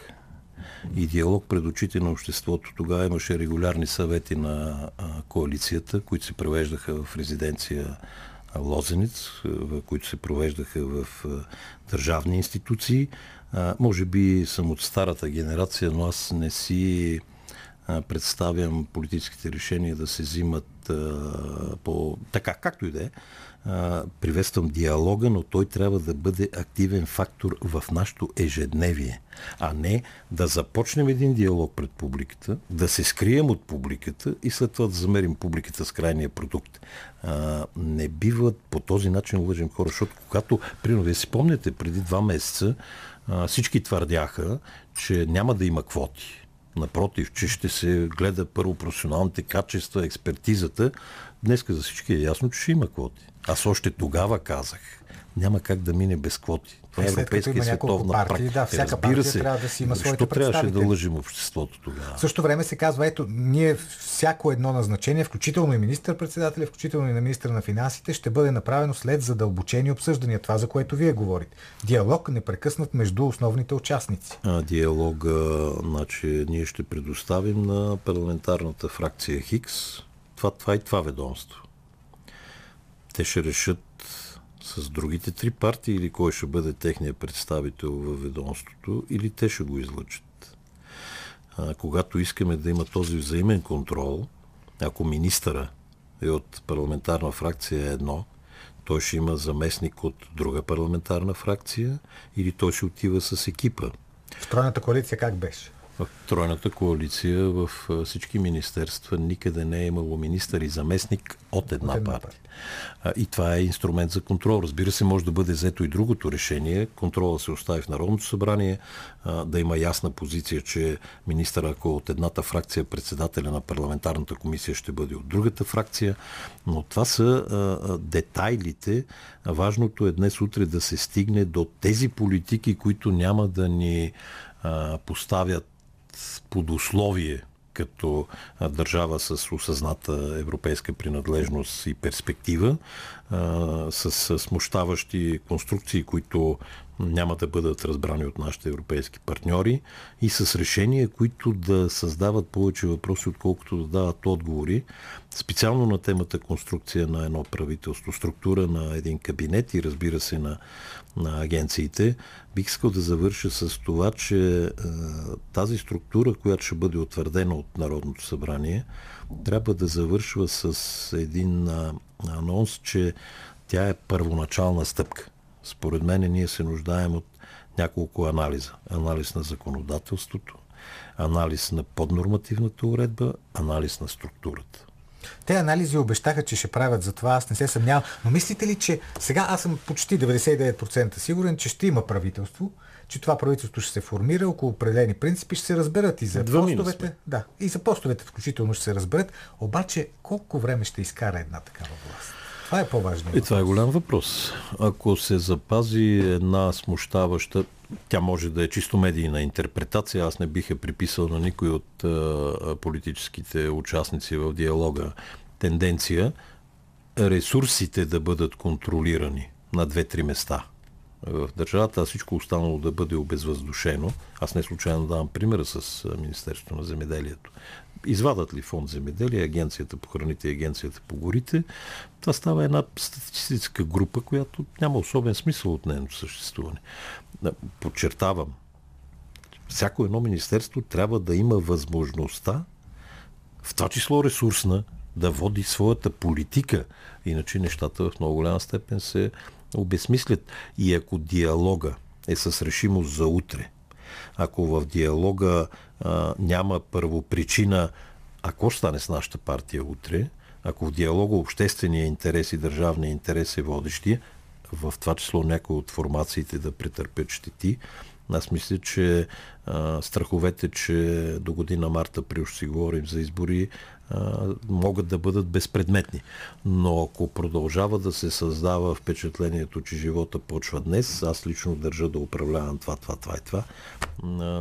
И диалог пред очите на обществото. Тогава имаше регулярни съвети на коалицията, които се провеждаха в резиденция Лозенец, които се провеждаха в държавни институции. Може би съм от старата генерация, но аз не си представям политическите решения да се взимат по така, както и да е. Приветствам диалога, но той трябва да бъде активен фактор в нашето ежедневие, а не да започнем един диалог пред публиката, да се скрием от публиката и след това да замерим публиката с крайния продукт. Не бива по този начин лъжим хора, защото когато, примерно, вие си помняте, преди 2 месеца всички твърдяха, че няма да има квоти. Напротив, че ще се гледа първо професионалните качества, експертизата. Днеска за всички е ясно, че ще има квоти. Аз още тогава казах, няма как да мине без квоти. Това е европейска и световна практика. Да, всяка партия трябва да си има своите представители. Защо трябваше да лъжим обществото тогава? В същото време се казва, ето, ние всяко едно назначение, включително и министър-председателя, включително и на министъра на финансите, ще бъде направено след задълбочени обсъждания. Това, за което вие говорите. Диалог непрекъснат между основните участници. Диалога, значи, ние ще предоставим на парламентарната фракция Хикс. Това и това ведомство. Те ще решат с другите 3 партии или кой ще бъде техният представител във ведомството, или те ще го излъчат. Когато искаме да има този взаимен контрол, ако министъра е от парламентарна фракция едно, той ще има заместник от друга парламентарна фракция или той ще отива с екипа. В Тройната коалиция как беше? В Тройната коалиция в всички министерства никъде не е имало министър и заместник от една партия. И това е инструмент за контрол. Разбира се, може да бъде взето и другото решение. Контрола се остави в Народното събрание, да има ясна позиция, че министър, ако е от едната фракция, председателя на парламентарната комисия ще бъде от другата фракция. Но това са детайлите. Важното е днес утре да се стигне до тези политики, които няма да ни поставят под условие като държава с осъзната европейска принадлежност и перспектива, с смущаващи конструкции, които няма да бъдат разбрани от нашите европейски партньори и с решения, които да създават повече въпроси, отколкото да дават отговори. Специално на темата конструкция на едно правителство, структура на един кабинет и разбира се на агенциите, бих искал да завърша с това, че тази структура, която ще бъде утвърдена от Народното събрание, трябва да завършва с един анонс, че тя е първоначална стъпка. Според мен ние се нуждаем от няколко анализа. Анализ на законодателството, анализ на поднормативната уредба, анализ на структурата. Те анализи обещаха, че ще правят, затова аз не се съмнявам. Но мислите ли, че сега аз съм почти 99% сигурен, че ще има правителство, че това правителство ще се формира, около определени принципи ще се разберат и за постовете. Да, и за постовете включително ще се разберат. Обаче колко време ще изкара една такава власт? Това е по-важно. И това е голям въпрос. Ако се запази една смущаваща, тя може да е чисто медийна интерпретация, аз не бих я приписал на никой от политическите участници в диалога, тенденция ресурсите да бъдат контролирани на 2-3 места в държавата, а всичко останало да бъде обезвъздушено. Аз не случайно давам примера с Министерството на земеделието. Извадат ли фонд земеделие, агенцията по храните и агенцията по горите, това става една статистическа група, която няма особен смисъл от нейното съществуване. Подчертавам, всяко едно министерство трябва да има възможността, в това число ресурсна, да води своята политика. Иначе нещата в много голяма степен се обезсмислят. И ако диалога е с решимост за утре, ако в диалога няма първопричина, ако стане с нашата партия утре, ако в диалога обществения интерес и държавния интерес е водещия, в това число някои от формациите да претърпят щети, аз мисля, че страховете, че до година март април ще си говорим за избори, могат да бъдат безпредметни. Но ако продължава да се създава впечатлението, че живота почва днес, аз лично държа да управлявам това.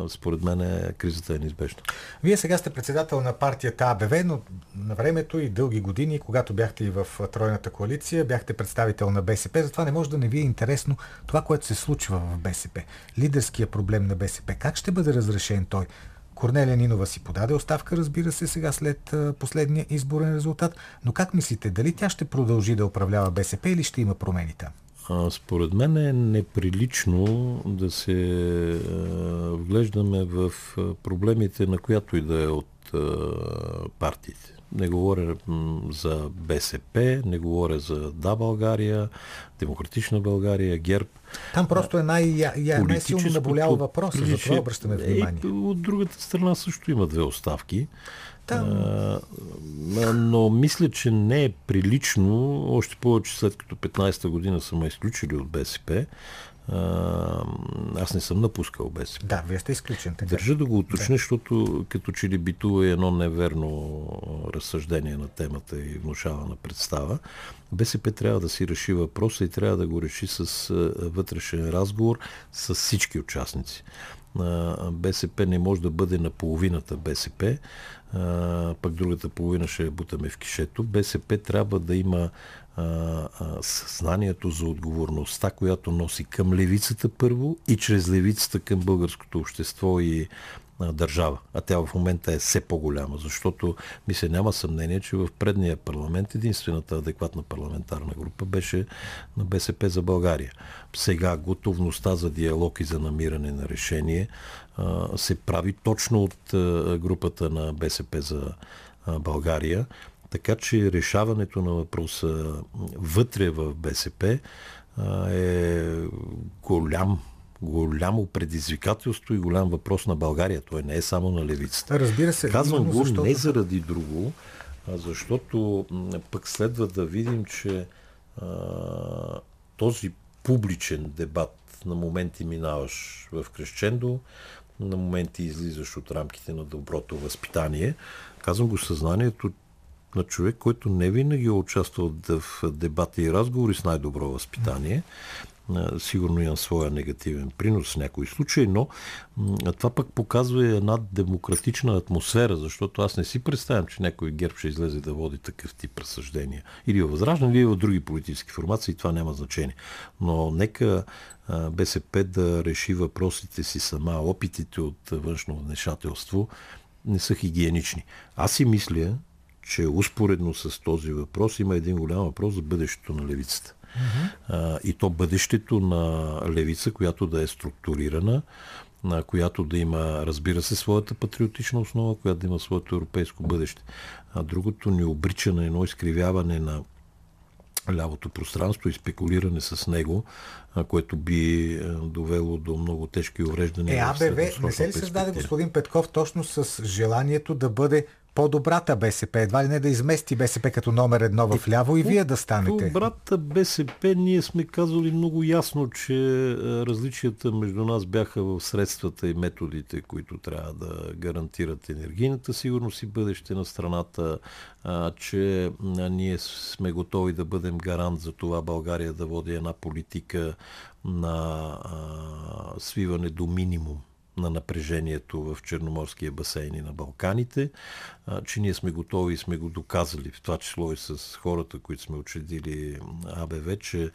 Според мен кризата е неизбежна. Вие сега сте председател на партията АБВ, но на времето и дълги години, когато бяхте и в Тройната коалиция, бяхте представител на БСП, затова не може да не ви е интересно това, което се случва в БСП. Лидерския проблем на БСП. Как ще бъде разрешен той? Корнелия Нинова си подаде оставка, разбира се, сега след последния изборен резултат. Но как мислите, дали тя ще продължи да управлява БСП или ще има промени там? Според мен е неприлично да се вглеждаме в проблемите на която и да е от партиите. Не говоря за БСП, не говоря за Да, България, Демократична България, ГЕРБ. Там просто е най-силно наболял въпрос, за това обръщаме внимание. От другата страна също има две оставки. Но мисля, че не е прилично, още повече след като 15-та година са ме изключили от БСП. Аз не съм напускал БСП. Да, вие сте изключен. Така. Държа да го уточня, защото като че ли битува едно неверно разсъждение на темата и внушавана представа. БСП трябва да си реши въпроса и трябва да го реши с вътрешен разговор с всички участници. БСП не може да бъде на половината БСП, пък другата половина ще я бутаме в кишето. БСП трябва да има съзнанието за отговорността, която носи към левицата първо и чрез левицата към българското общество и държава. А тя в момента е все по-голяма, защото мисля, няма съмнение, че в предния парламент единствената адекватна парламентарна група беше на БСП за България. Сега готовността за диалог и за намиране на решение се прави точно от групата на БСП за България. Така че решаването на въпроса вътре в БСП е голямо предизвикателство и голям въпрос на България. Той не е само на левицата. Разбира се. Казвам го не заради друго, а защото пък следва да видим, че този публичен дебат на моменти минаваш в крещендо, на моменти излизаш от рамките на доброто възпитание. Казвам го съзнанието на човек, който не винаги е участвал в дебати и разговори с най-добро възпитание, Сигурно имам своя негативен принос в някои случаи, но това пък показва и една демократична атмосфера, защото аз не си представям, че някой ГЕРБ ще излезе да води такъв тип разсъждения. Или във Възраждане, или в други политически формации, това няма значение. Но нека БСП да реши въпросите си сама. Опитите от външно вмешателство не са хигиенични. Аз си мисля, че успоредно с този въпрос има един голям въпрос за бъдещето на левицата. И то бъдещето на левица, която да е структурирана, на която да има, разбира се, своята патриотична основа, която да има своето европейско бъдеще. А другото ни обрича на едно изкривяване на лявото пространство и спекулиране с него, което би довело до много тежки увреждания. АБВ не се ли създаде, господин Петков, точно с желанието да бъде по-добрата БСП, едва ли не да измести БСП като номер едно в ляво и вие да станете? Добрата БСП, ние сме казали много ясно, че различията между нас бяха в средствата и методите, които трябва да гарантират енергийната сигурност и бъдеще на страната, че ние сме готови да бъдем гарант за това България да води една политика на свиване до минимум на напрежението в Черноморския басейн и на Балканите, че ние сме готови и сме го доказали, в това число и с хората, които сме учредили АБВ, че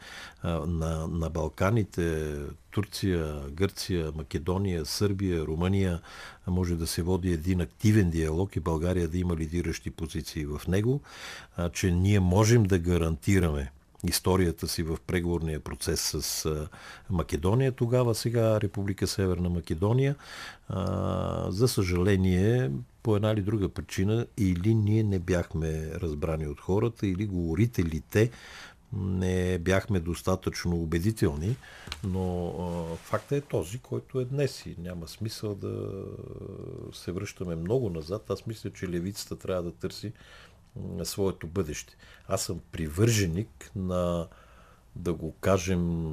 на Балканите, Турция, Гърция, Македония, Сърбия, Румъния може да се води един активен диалог и България да има лидиращи позиции в него, че ние можем да гарантираме историята си в преговорния процес с Македония, тогава сега Република Северна Македония. За съжаление, по една или друга причина, или ние не бяхме разбрани от хората, или говорителите не бяхме достатъчно убедителни, но фактът е този, който е днес и няма смисъл да се връщаме много назад. Аз мисля, че левицата трябва да търси своето бъдеще. Аз съм привърженик на, да го кажем,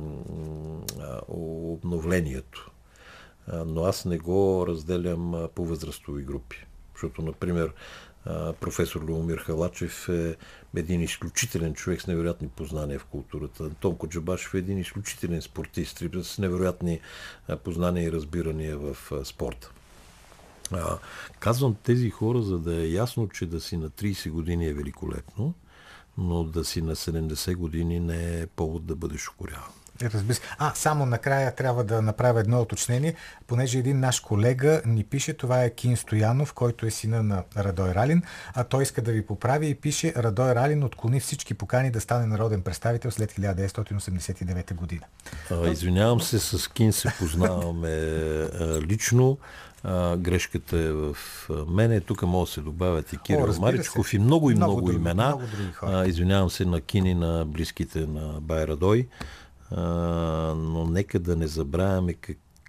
обновлението. Но аз не го разделям по възрастови групи. Защото, например, професор Любомир Халачев е един изключителен човек с невероятни познания в културата. Антон Коджабашев е един изключителен спортист с невероятни познания и разбирания в спорта. Казвам тези хора, за да е ясно, че да си на 30 години е великолепно, но да си на 70 години не е повод да бъдеш укоряван. Разбира се. Само накрая трябва да направя едно уточнение, понеже един наш колега ни пише, това е Кин Стоянов, който е сина на Радой Ралин, а той иска да ви поправи и пише: Радой Ралин отклони всички покани да стане народен представител след 1989 година. Извинявам се, с Кин се познаваме лично. Грешката е в мене. Тук могат да се добавят и Кирил Маричков и много имена. Много извинявам се на Кини, на близките на бай Радой. Но нека да не забравяме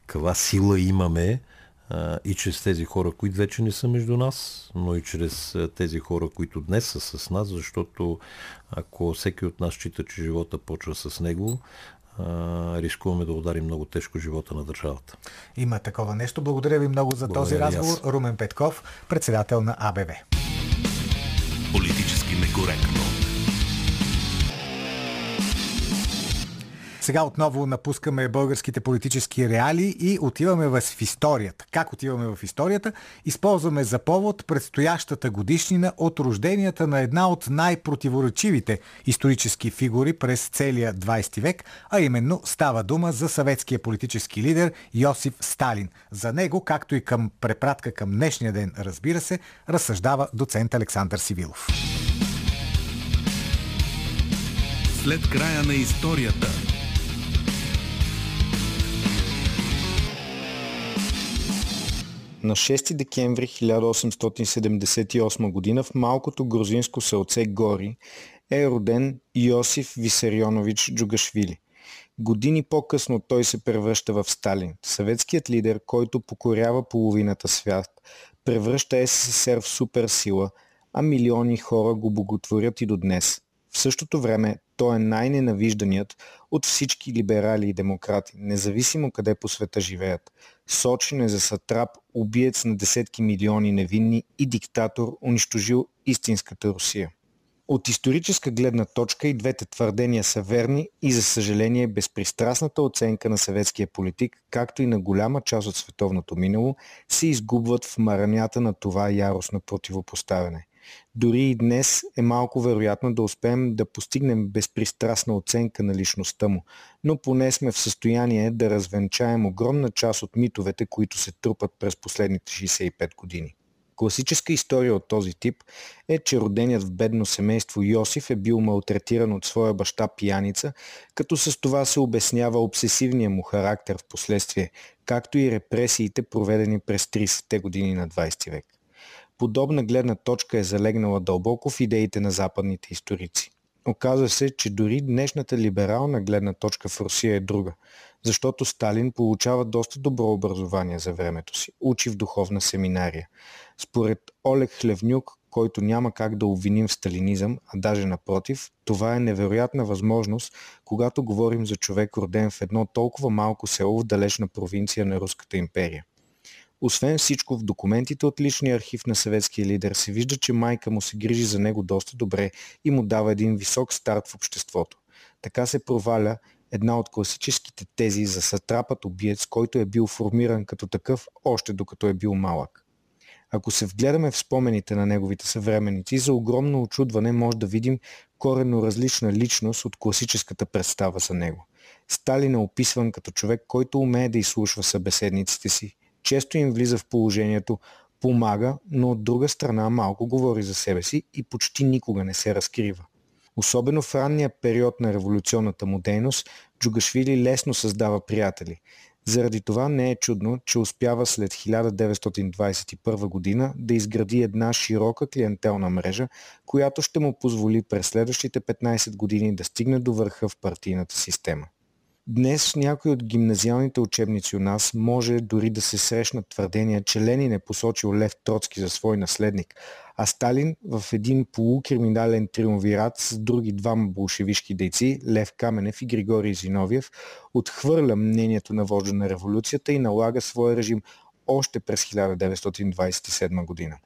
каква сила имаме и чрез тези хора, които вече не са между нас, но и чрез тези хора, които днес са с нас, защото ако всеки от нас счита, че живота почва с него, рискуваме да ударим много тежко живота на държавата. Има такова нещо. Благодаря ви много за този разговор. Румен Петков, председател на АБВ. Политически некоректно. Сега отново напускаме българските политически реалии и отиваме в историята. Как отиваме в историята? Използваме за повод предстоящата годишнина от рожденията на една от най-противоречивите исторически фигури през целия 20 век, а именно става дума за съветския политически лидер Йосиф Сталин. За него, както и към препратка към днешния ден, разбира се, разсъждава доцент Александър Сивилов. След края на историята. На 6 декември 1878 година в малкото грузинско селце Гори е роден Йосиф Висарионович Джугашвили. Години по-късно той се превръща в Сталин, съветският лидер, който покорява половината свят, превръща СССР в суперсила, а милиони хора го боготворят и до днес. В същото време той е най-ненавижданият от всички либерали и демократи, независимо къде по света живеят. Сочен е за сатрап, убиец на десетки милиони невинни и диктатор, унищожил истинската Русия. От историческа гледна точка и двете твърдения са верни и за съжаление безпристрастната оценка на съветския политик, както и на голяма част от световното минало, се изгубват в маранята на това яростно противопоставяне. Дори и днес е малко вероятно да успеем да постигнем безпристрастна оценка на личността му, но поне сме в състояние да развенчаем огромна част от митовете, които се трупат през последните 65 години. Класическа история от този тип е, че роденият в бедно семейство Йосиф е бил малтретиран от своя баща пияница, като с това се обяснява обсесивния му характер в последствие, както и репресиите, проведени през 30-те години на 20 век. Подобна гледна точка е залегнала дълбоко в идеите на западните историци. Оказва се, че дори днешната либерална гледна точка в Русия е друга, защото Сталин получава доста добро образование за времето си, учи в духовна семинария. Според Олег Хлевнюк, който няма как да обвиним в сталинизъм, а даже напротив, това е невероятна възможност, когато говорим за човек роден в едно толкова малко село в далечна провинция на Руската империя. Освен всичко, в документите от личния архив на съветския лидер се вижда, че майка му се грижи за него доста добре и му дава един висок старт в обществото. Така се проваля една от класическите тези за сатрапът убиец, който е бил формиран като такъв още докато е бил малък. Ако се вгледаме в спомените на неговите съвременици, за огромно очудване може да видим коренно различна личност от класическата представа за него. Сталин е описван като човек, който умее да изслушва събеседниците си, често им влиза в положението, помага, но от друга страна малко говори за себе си и почти никога не се разкрива. Особено в ранния период на революционната му дейност, Джугашвили лесно създава приятели. Заради това не е чудно, че успява след 1921 година да изгради една широка клиентелна мрежа, която ще му позволи през следващите 15 години да стигне до върха в партийната система. Днес в някои от гимназиалните учебници у нас може дори да се срещнат твърдения, че Ленин е посочил Лев Троцки за свой наследник, а Сталин в един полукриминален триумвират с други двама болшевишки дейци, Лев Каменев и Григорий Зиновиев, отхвърля мнението на вожда на революцията и налага своя режим още през 1927 година.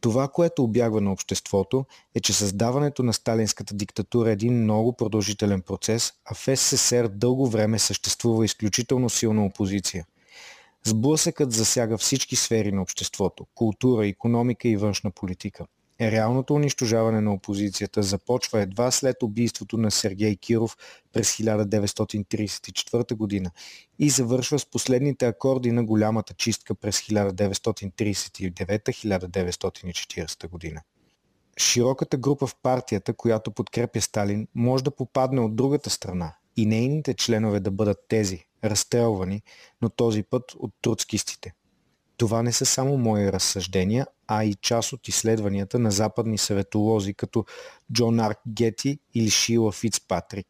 Това, което обягва на обществото, е, че създаването на сталинската диктатура е един много продължителен процес, а в СССР дълго време съществува изключително силна опозиция. Сблъсъкът засяга всички сфери на обществото – култура, икономика и външна политика. Реалното унищожаване на опозицията започва едва след убийството на Сергей Киров през 1934 година и завършва с последните акорди на голямата чистка през 1939-1940 година. Широката група в партията, която подкрепя Сталин, може да попадне от другата страна и нейните членове да бъдат тези, разстрелвани, но този път от троцкистите. Това не са само мои разсъждения, а и част от изследванията на западни съветолози като Джон Арк Гети или Шила Фицпатрик.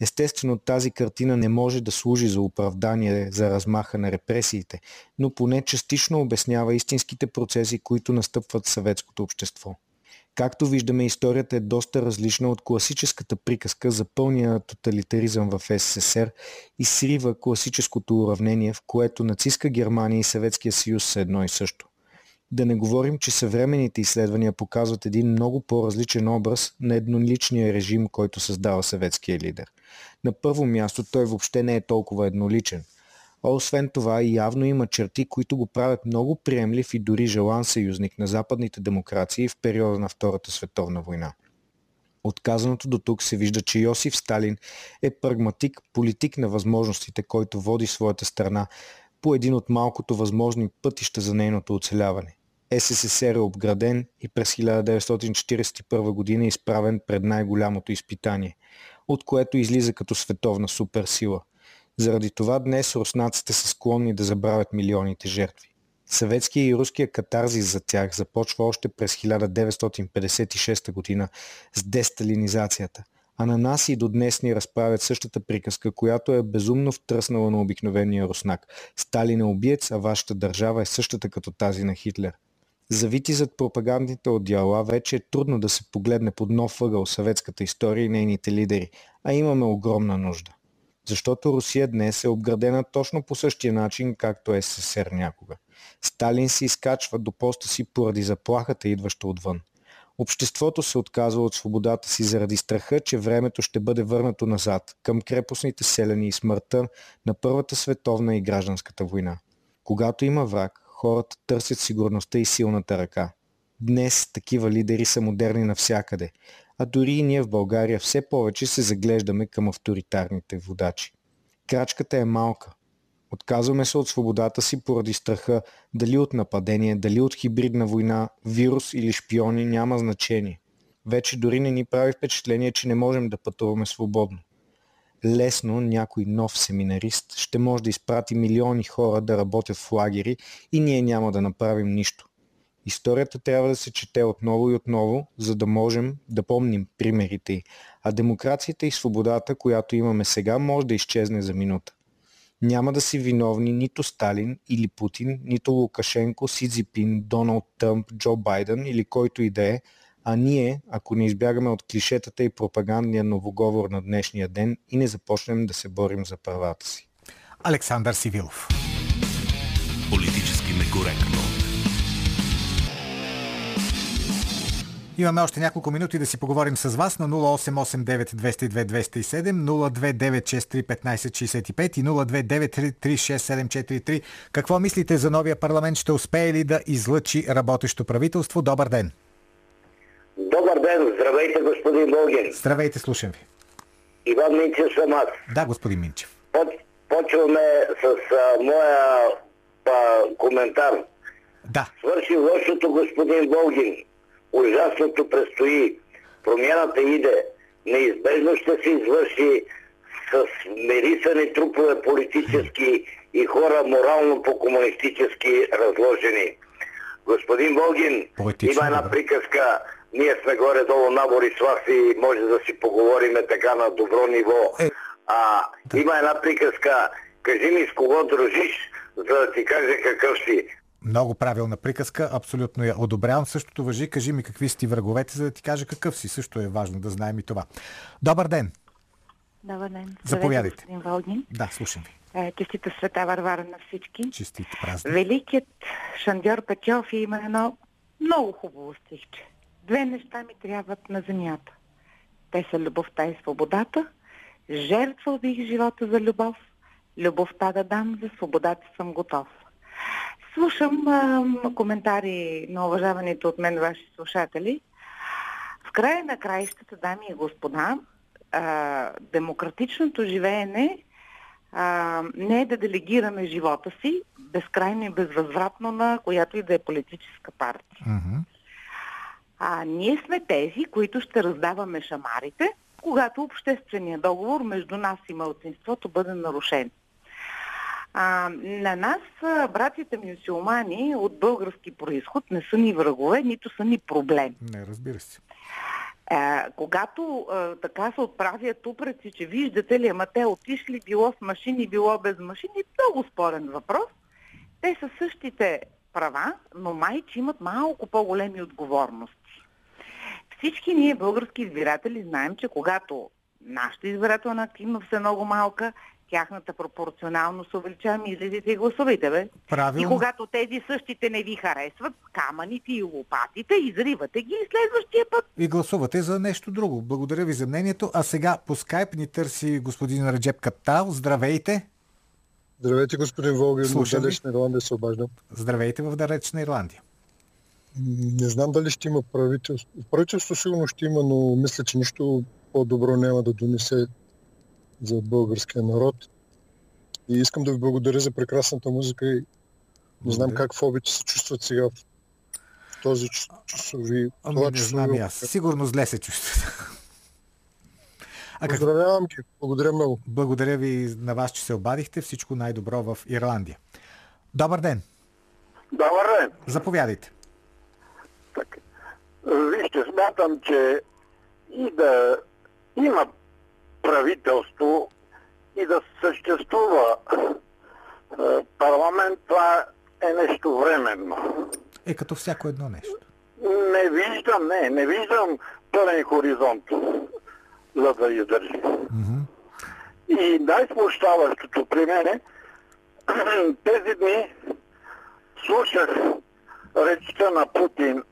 Естествено, тази картина не може да служи за оправдание за размаха на репресиите, но поне частично обяснява истинските процеси, които настъпват в съветското общество. Както виждаме, историята е доста различна от класическата приказка за пълния тоталитаризъм в СССР и срива класическото уравнение, в което нацистска Германия и Съветския съюз са едно и също. Да не говорим, че съвременните изследвания показват един много по-различен образ на едноличния режим, който създава съветския лидер. На първо място той въобще не е толкова едноличен. А освен това явно има черти, които го правят много приемлив и дори желан съюзник на западните демокрации в периода на Втората световна война. От казаното до тук се вижда, че Йосиф Сталин е прагматик, политик на възможностите, който води своята страна по един от малкото възможни пътища за нейното оцеляване. СССР е обграден и през 1941 година е изправен пред най-голямото изпитание, от което излиза като световна суперсила. Заради това днес руснаците са склонни да забравят милионите жертви. Съветския и руския катарзис за тях започва още през 1956 година с десталинизацията, а на нас и до днес ни разправят същата приказка, която е безумно втръснала на обикновения руснак. Сталин е убиец, а вашата държава е същата като тази на Хитлер. Завити зад пропагандните одеяла вече е трудно да се погледне под нов ъгъл съветската история и нейните лидери, а имаме огромна нужда. Защото Русия днес е обградена точно по същия начин, както СССР някога. Сталин се изкачва до поста си поради заплахата, идваща отвън. Обществото се отказва от свободата си заради страха, че времето ще бъде върнато назад, към крепостните селени и смъртта на Първата световна и гражданската война. Когато има враг, хората търсят сигурността и силната ръка. Днес такива лидери са модерни навсякъде, а дори и ние в България все повече се заглеждаме към авторитарните водачи. Крачката е малка. Отказваме се от свободата си поради страха, дали от нападение, дали от хибридна война, вирус или шпиони, няма значение. Вече дори не ни прави впечатление, че не можем да пътуваме свободно. Лесно някой нов семинарист ще може да изпрати милиони хора да работят в лагери и ние няма да направим нищо. Историята трябва да се чете отново и отново, за да можем да помним примерите й, а демокрацията и свободата, която имаме сега, може да изчезне за минута. Няма да си виновни нито Сталин или Путин, нито Лукашенко, Си Цзинпин, Доналд Тръмп, Джо Байден или който и да е, а ние, ако не избягаме от клишетата и пропагандния новоговор на днешния ден и не започнем да се борим за правата си. Александър Сивилов. Политически некоректно. Имаме още няколко минути да си поговорим с вас на 0889 202 207, 029 63 1565 и 029 336 743. Какво мислите за новия парламент? Ще успее ли да излъчи работещо правителство? Добър ден! Добър ден! Здравейте, господин Волгин! Здравейте, слушам ви! Иван Минчев съм аз. Да, господин Минчев. Почваме с моя коментар. Да. Свърши лошото, господин Волгин. Ужасното предстои. Промяната иде. Неизбежно ще се извърши с мерисани трупове политически и хора морално по-комунистически разложени. Господин Волгин, има една приказка. Ние сме горе-долу на Борислав и може да си поговориме така на добро ниво. Да. Има една приказка. Кажи ми с кого дружиш, за да ти кажа какъв си. Много правилна приказка, абсолютно я одобрявам. Същото важи, кажи ми какви си ти враговете, за да ти кажа какъв си. Също е важно да знаем и това. Добър ден! Добър ден! Заповядайте! Да, слушам ви. Честита света Варвара на всички. Честит празник. Великият Шандьор Петьов има едно много хубаво стихче. Две неща ми трябват на земята. Те са любовта и свободата. Жертвал бих живота за любов. Любовта да дам, за свободата съм готов. Слушам коментари на уважаваните от мен ваши слушатели. В края на краищата, дами и господа, демократичното живеене не е да делегираме живота си безкрайно и безвъзвратно на която и да е политическа партия. Uh-huh. Ние сме тези, които ще раздаваме шамарите, когато общественият договор между нас и малцинството бъде нарушен. На нас, братите мюсюлмани от български происход, не са ни врагове, нито са ни проблем. Не, разбира се. Когато така се отправят упреци, че виждате ли, ама те отишли било с машини, било без машини, много спорен въпрос. Те са същите права, но майче имат малко по-големи отговорности. Всички ние, български избиратели, знаем, че когато нашата избирателна активност е много малка, тяхната пропорционалност увеличава, излизайте и гласовите, бе. Правилно. И когато тези същите не ви харесват, камъните и лопатите, изривате ги и следващия път. И гласувате за нещо друго. Благодаря ви за мнението. А сега по скайп ни търси господин Раджеп Каптал. Здравейте! Здравейте, господин Волгин. В Далечна Ирландия се обаждам. Здравейте в Далечна Ирландия. Не знам дали ще има правителство. Правителство сигурно ще има, но мисля, че нищо по-добро няма да донесе за българския народ. И искам да ви благодаря за прекрасната музика и не знам как фобите се чувстват сега в този часови... не знам и аз. Сигурно зле се чувстват. Поздравявам ги. Благодаря много. Благодаря ви на вас, че се обадихте. Всичко най-добро в Ирландия. Добър ден! Добър ден! Заповядайте. Так. Вижте, смятам, че и да има правителство и да съществува парламент, това е нещо временно. Като всяко едно нещо. Не виждам пълен хоризонт, за да издържи. Mm-hmm. И най-смущаващото при мене, тези дни слушах речта на Путин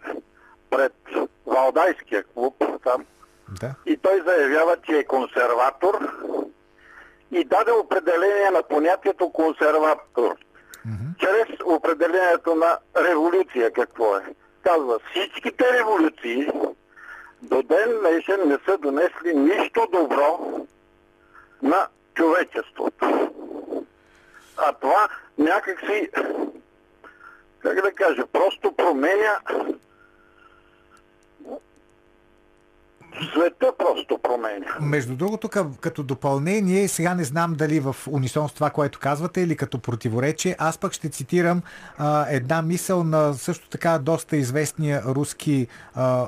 пред Вал Радайския клуб там. Да. И той заявява, че е консерватор и даде определение на понятието консерватор. Mm-hmm. Чрез определението на революция какво е. Казва, всичките революции до ден днешен не са донесли нищо добро на човечеството. А това някакси, как да кажа, просто променя света, просто променя. Между другото, като допълнение, сега не знам дали в унисон с това, което казвате, или като противоречие, аз пък ще цитирам една мисъл на също така доста известния руски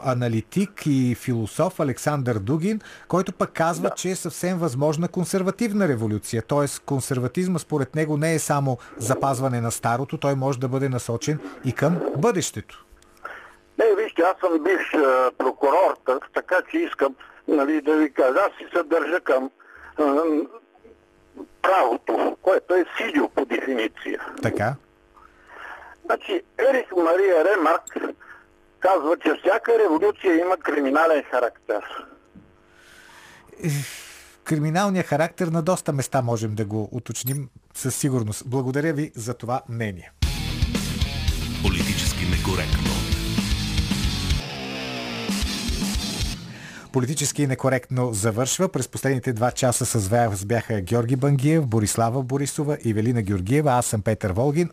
аналитик и философ Александър Дугин, който пък казва, да, че е съвсем възможна консервативна революция. Тоест, консерватизма според него не е само запазване на старото, той може да бъде насочен и към бъдещето. Не, вижте, аз съм бивш прокурор, така че искам, нали, да ви кажа, аз се държа към правото, което е сидио по дефиниция. Така. Значи, Ерих Мария Ремарк казва, че всяка революция има криминален характер. Криминалният характер на доста места можем да го уточним със сигурност. Благодаря ви за това мнение. Политически некоректно. Политически некоректно завършва. През последните 2 часа с вас бяха Георги Бангиев, Борислава Борисова и Ивелина Георгиева. Аз съм Петър Волгин.